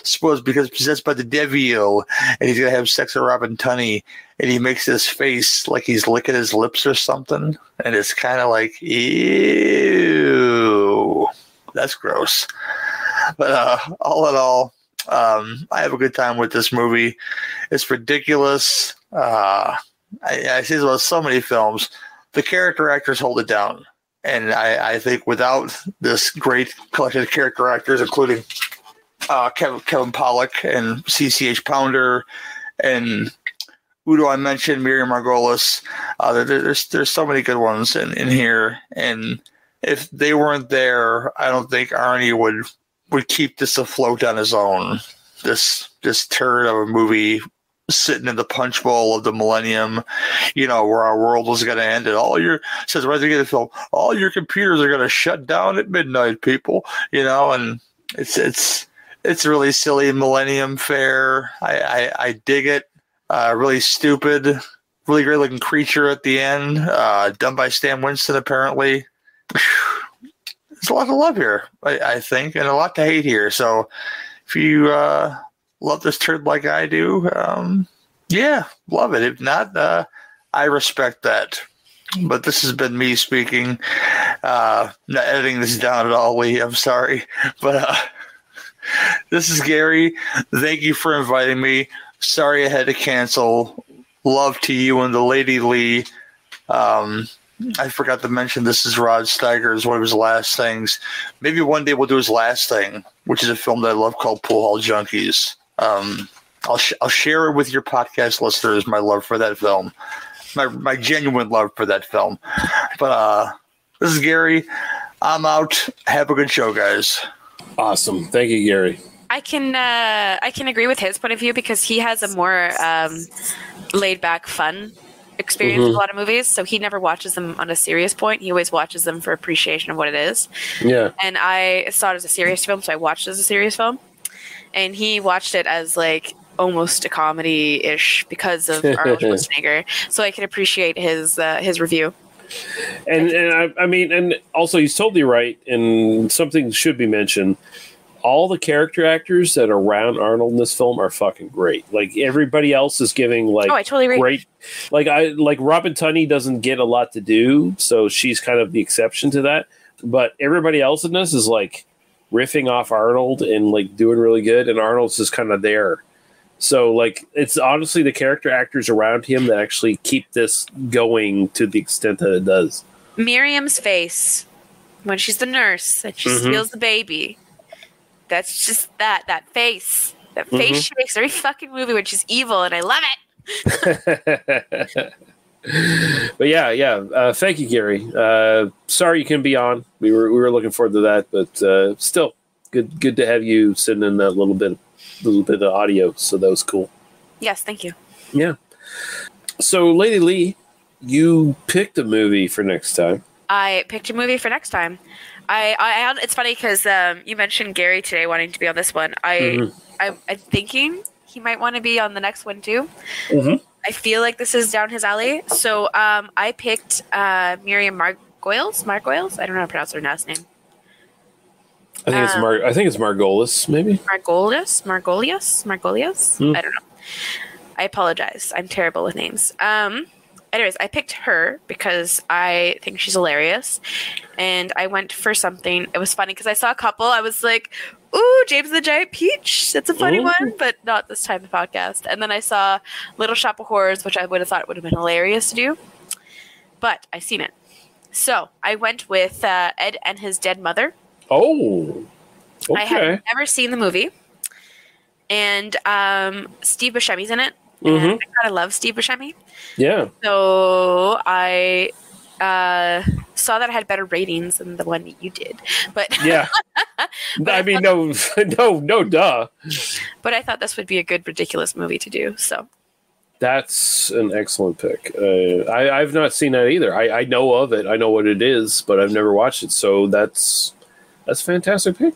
supposed because possessed by the devil, and he's gonna have sex with Robin Tunney, and he makes his face like he's licking his lips or something, and it's kind of like, ew, that's gross. But all in all, I have a good time with this movie. It's ridiculous. I see this about so many films. The character actors hold it down. And I think without this great collection of character actors, including Kevin Pollak and CC Pounder and Udo, I mentioned, Miriam Margolis. There's so many good ones in here. And if they weren't there, I don't think Arnie would keep this afloat on his own. This turd of a movie sitting in the punch bowl of the millennium, you know, where our world was going to end. And says right at the beginning of the film, all your computers are going to shut down at midnight, people, you know, and it's really silly millennium fare. I dig it. Really stupid, really great looking creature at the end, done by Stan Winston, apparently. There's a lot to love here, I think, and a lot to hate here. So if you love this turd like I do, yeah, love it. If not, I respect that. But this has been me speaking. Not editing this down at all, Lee. I'm sorry. But this is Gary. Thank you for inviting me. Sorry I had to cancel. Love to you and the Lady Lee. I forgot to mention this is Rod Steiger. It's one of his last things. Maybe one day we'll do his last thing, which is a film that I love called Pool Hall Junkies. I'll share it with your podcast listeners, my love for that film. My genuine love for that film. But this is Gary. I'm out. Have a good show, guys. Awesome. Thank you, Gary. I can agree with his point of view because he has a more laid-back, fun experience with a lot of movies. So he never watches them on a serious point. He always watches them for appreciation of what it is. Yeah. And I saw it as a serious film, so I watched it as a serious film. And he watched it as, like, almost a comedy-ish because of Arnold Schwarzenegger. So I can appreciate his review. And also he's totally right, and something should be mentioned. All the character actors that are around Arnold in this film are fucking great. Like, everybody else is giving, like, oh, I totally agree. Great. Like Robin Tunney doesn't get a lot to do, so she's kind of the exception to that. But everybody else in this is like riffing off Arnold and like doing really good, and Arnold's just kind of there. So like, it's honestly the character actors around him that actually keep this going to the extent that it does. Miriam's face when she's the nurse and she steals the baby. That's just that face. That face she makes every fucking movie when she's evil, and I love it. But yeah. Thank you, Gary. Sorry you couldn't be on. We were looking forward to that, but still good to have you send in that little bit of audio. So that was cool. Yes, thank you. Yeah. So, Lady Lee, you picked a movie for next time. I picked a movie for next time. I it's funny because you mentioned Gary today wanting to be on this one. I'm thinking he might want to be on the next one too. Mm-hmm. I feel like this is down his alley. So I picked Miriam Margolyes. Margolyes? I don't know how to pronounce her last name. I think it's Margolis, maybe. Margolyes. Mm. I don't know. I apologize. I'm terrible with names. Anyways, I picked her because I think she's hilarious, and I went for something. It was funny because I saw a couple. I was like, ooh, James and the Giant Peach. That's a funny one, but not this time of the podcast. And then I saw Little Shop of Horrors, which I would have thought would have been hilarious to do, but I've seen it. So I went with Ed and His Dead Mother. Oh, okay. I had never seen the movie, and Steve Buscemi's in it. Mm-hmm. And I kind of love Steve Buscemi. Yeah. So I saw that I had better ratings than the one you did, but yeah. But I mean, no, duh. But I thought this would be a good ridiculous movie to do. So that's an excellent pick. I've not seen that either. I know of it. I know what it is, but I've never watched it. So that's a fantastic pick.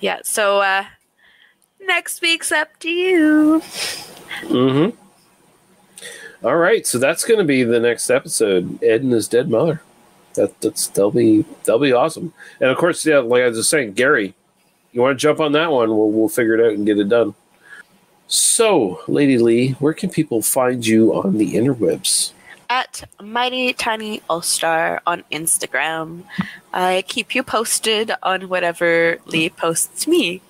Yeah. So next week's up to you. All right, so that's going to be the next episode, Ed and His Dead Mother. That'll be awesome. And of course, yeah, like I was just saying, Gary, you want to jump on that one? We'll figure it out and get it done. So, Lady Lee, where can people find you on the interwebs? At Mighty Tiny All-Star on Instagram. I keep you posted on whatever Lee posts me.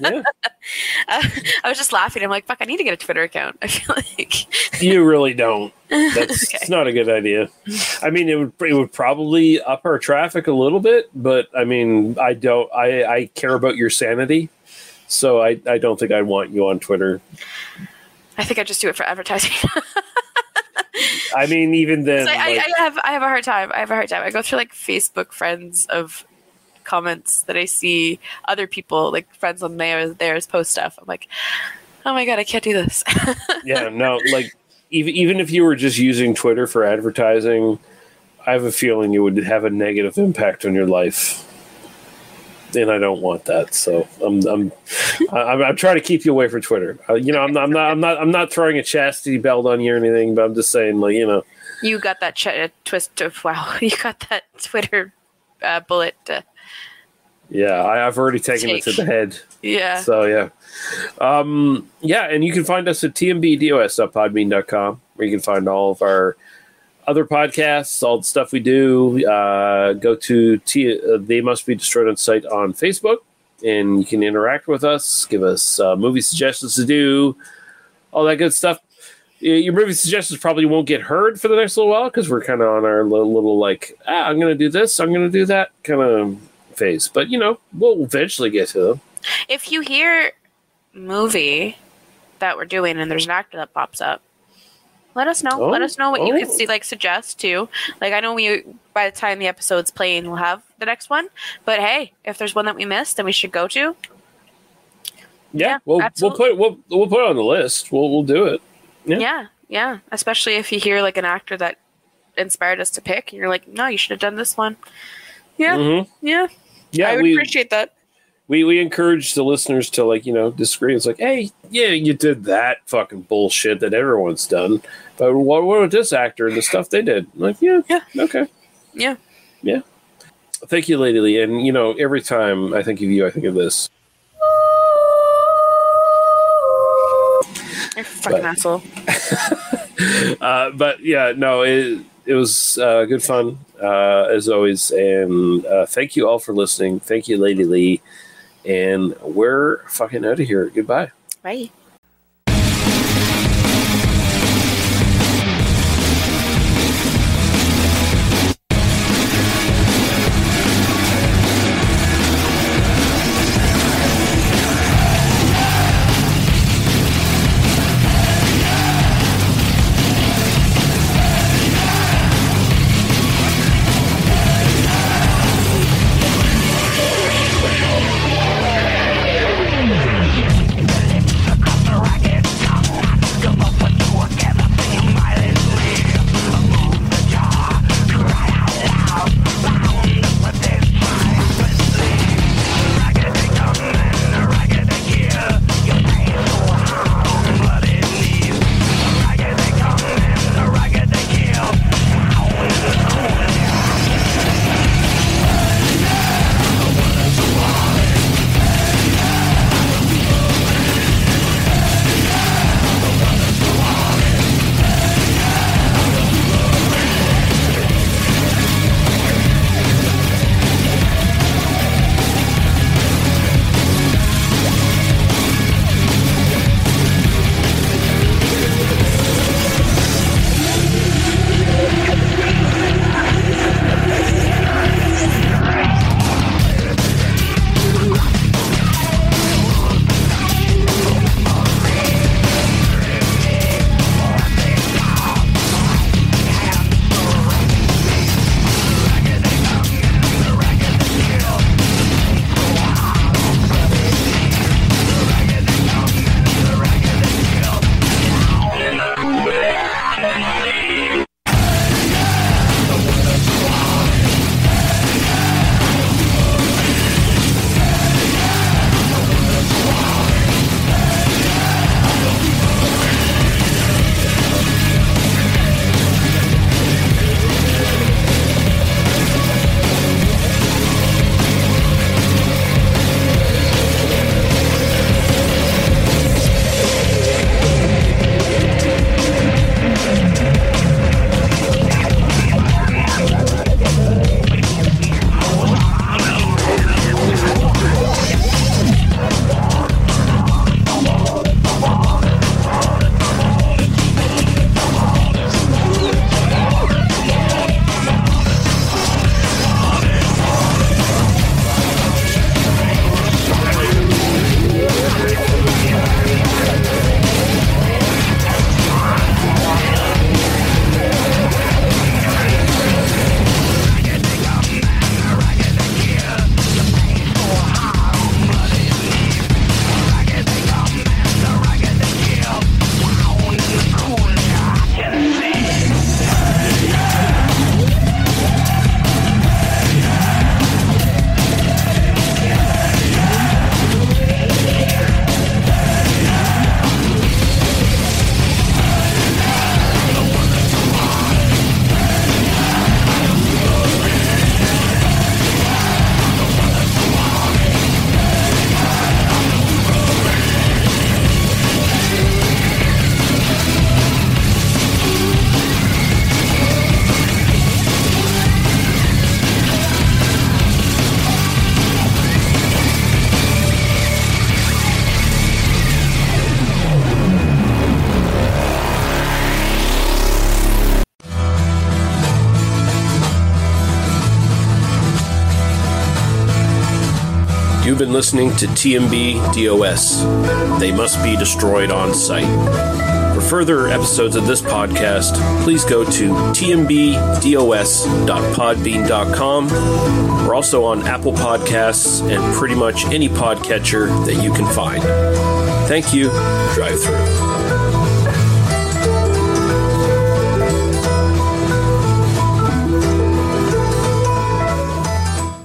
Yeah. I was just laughing. I'm like, fuck, I need to get a Twitter account. I feel like you really don't. That's okay. It's not a good idea. I mean, it would probably up our traffic a little bit, but I mean, I care about your sanity. So I don't think I want you on Twitter. I think I just do it for advertising. I mean, even then, so I have a hard time. I go through like Facebook friends of comments that I see other people, like friends on theirs post stuff. I'm like, oh my God, I can't do this. Yeah, no, like even if you were just using Twitter for advertising, I have a feeling you would have a negative impact on your life. And I don't want that, so I'm trying to keep you away from Twitter. I'm not throwing a chastity belt on you or anything, but I'm just saying, like, you know, you got that twist of wow, you got that Twitter bullet. Yeah, I've already taken it to the head. Yeah. So yeah, and you can find us at tmbdos.podbean.com, where you can find all of our other podcasts, all the stuff we do. Go to They Must Be Destroyed on Site on Facebook, and you can interact with us, give us movie suggestions to do, all that good stuff. Your movie suggestions probably won't get heard for the next little while because we're kind of on our little like, I'm going to do this, I'm going to do that kind of phase. But, you know, we'll eventually get to them. If you hear movie that we're doing and there's an actor that pops up, let us know. Let us know what you could see, like, suggest too. Like, I know by the time the episode's playing, we'll have the next one. But hey, if there's one that we missed, then we should go to. Yeah, we'll put it on the list. We'll do it. Yeah. Especially if you hear like an actor that inspired us to pick, and you're like, no, you should have done this one. Yeah, I would appreciate that. We encourage the listeners to, like, you know, disagree. It's like, hey, yeah, you did that fucking bullshit that everyone's done. But what about this actor and the stuff they did? I'm like, yeah, okay. Yeah. Yeah. Thank you, Lady Lee. And, you know, every time I think of you, I think of this. You're a fucking asshole. But, yeah, no, it was good fun, as always. And thank you all for listening. Thank you, Lady Lee. And we're fucking out of here. Goodbye. Bye. Been listening to TMB DOS. They must be destroyed on site. For further episodes of this podcast, please go to tmbdos.podbean.com. We're also on Apple Podcasts and pretty much any podcatcher that you can find. Thank you. Drive through.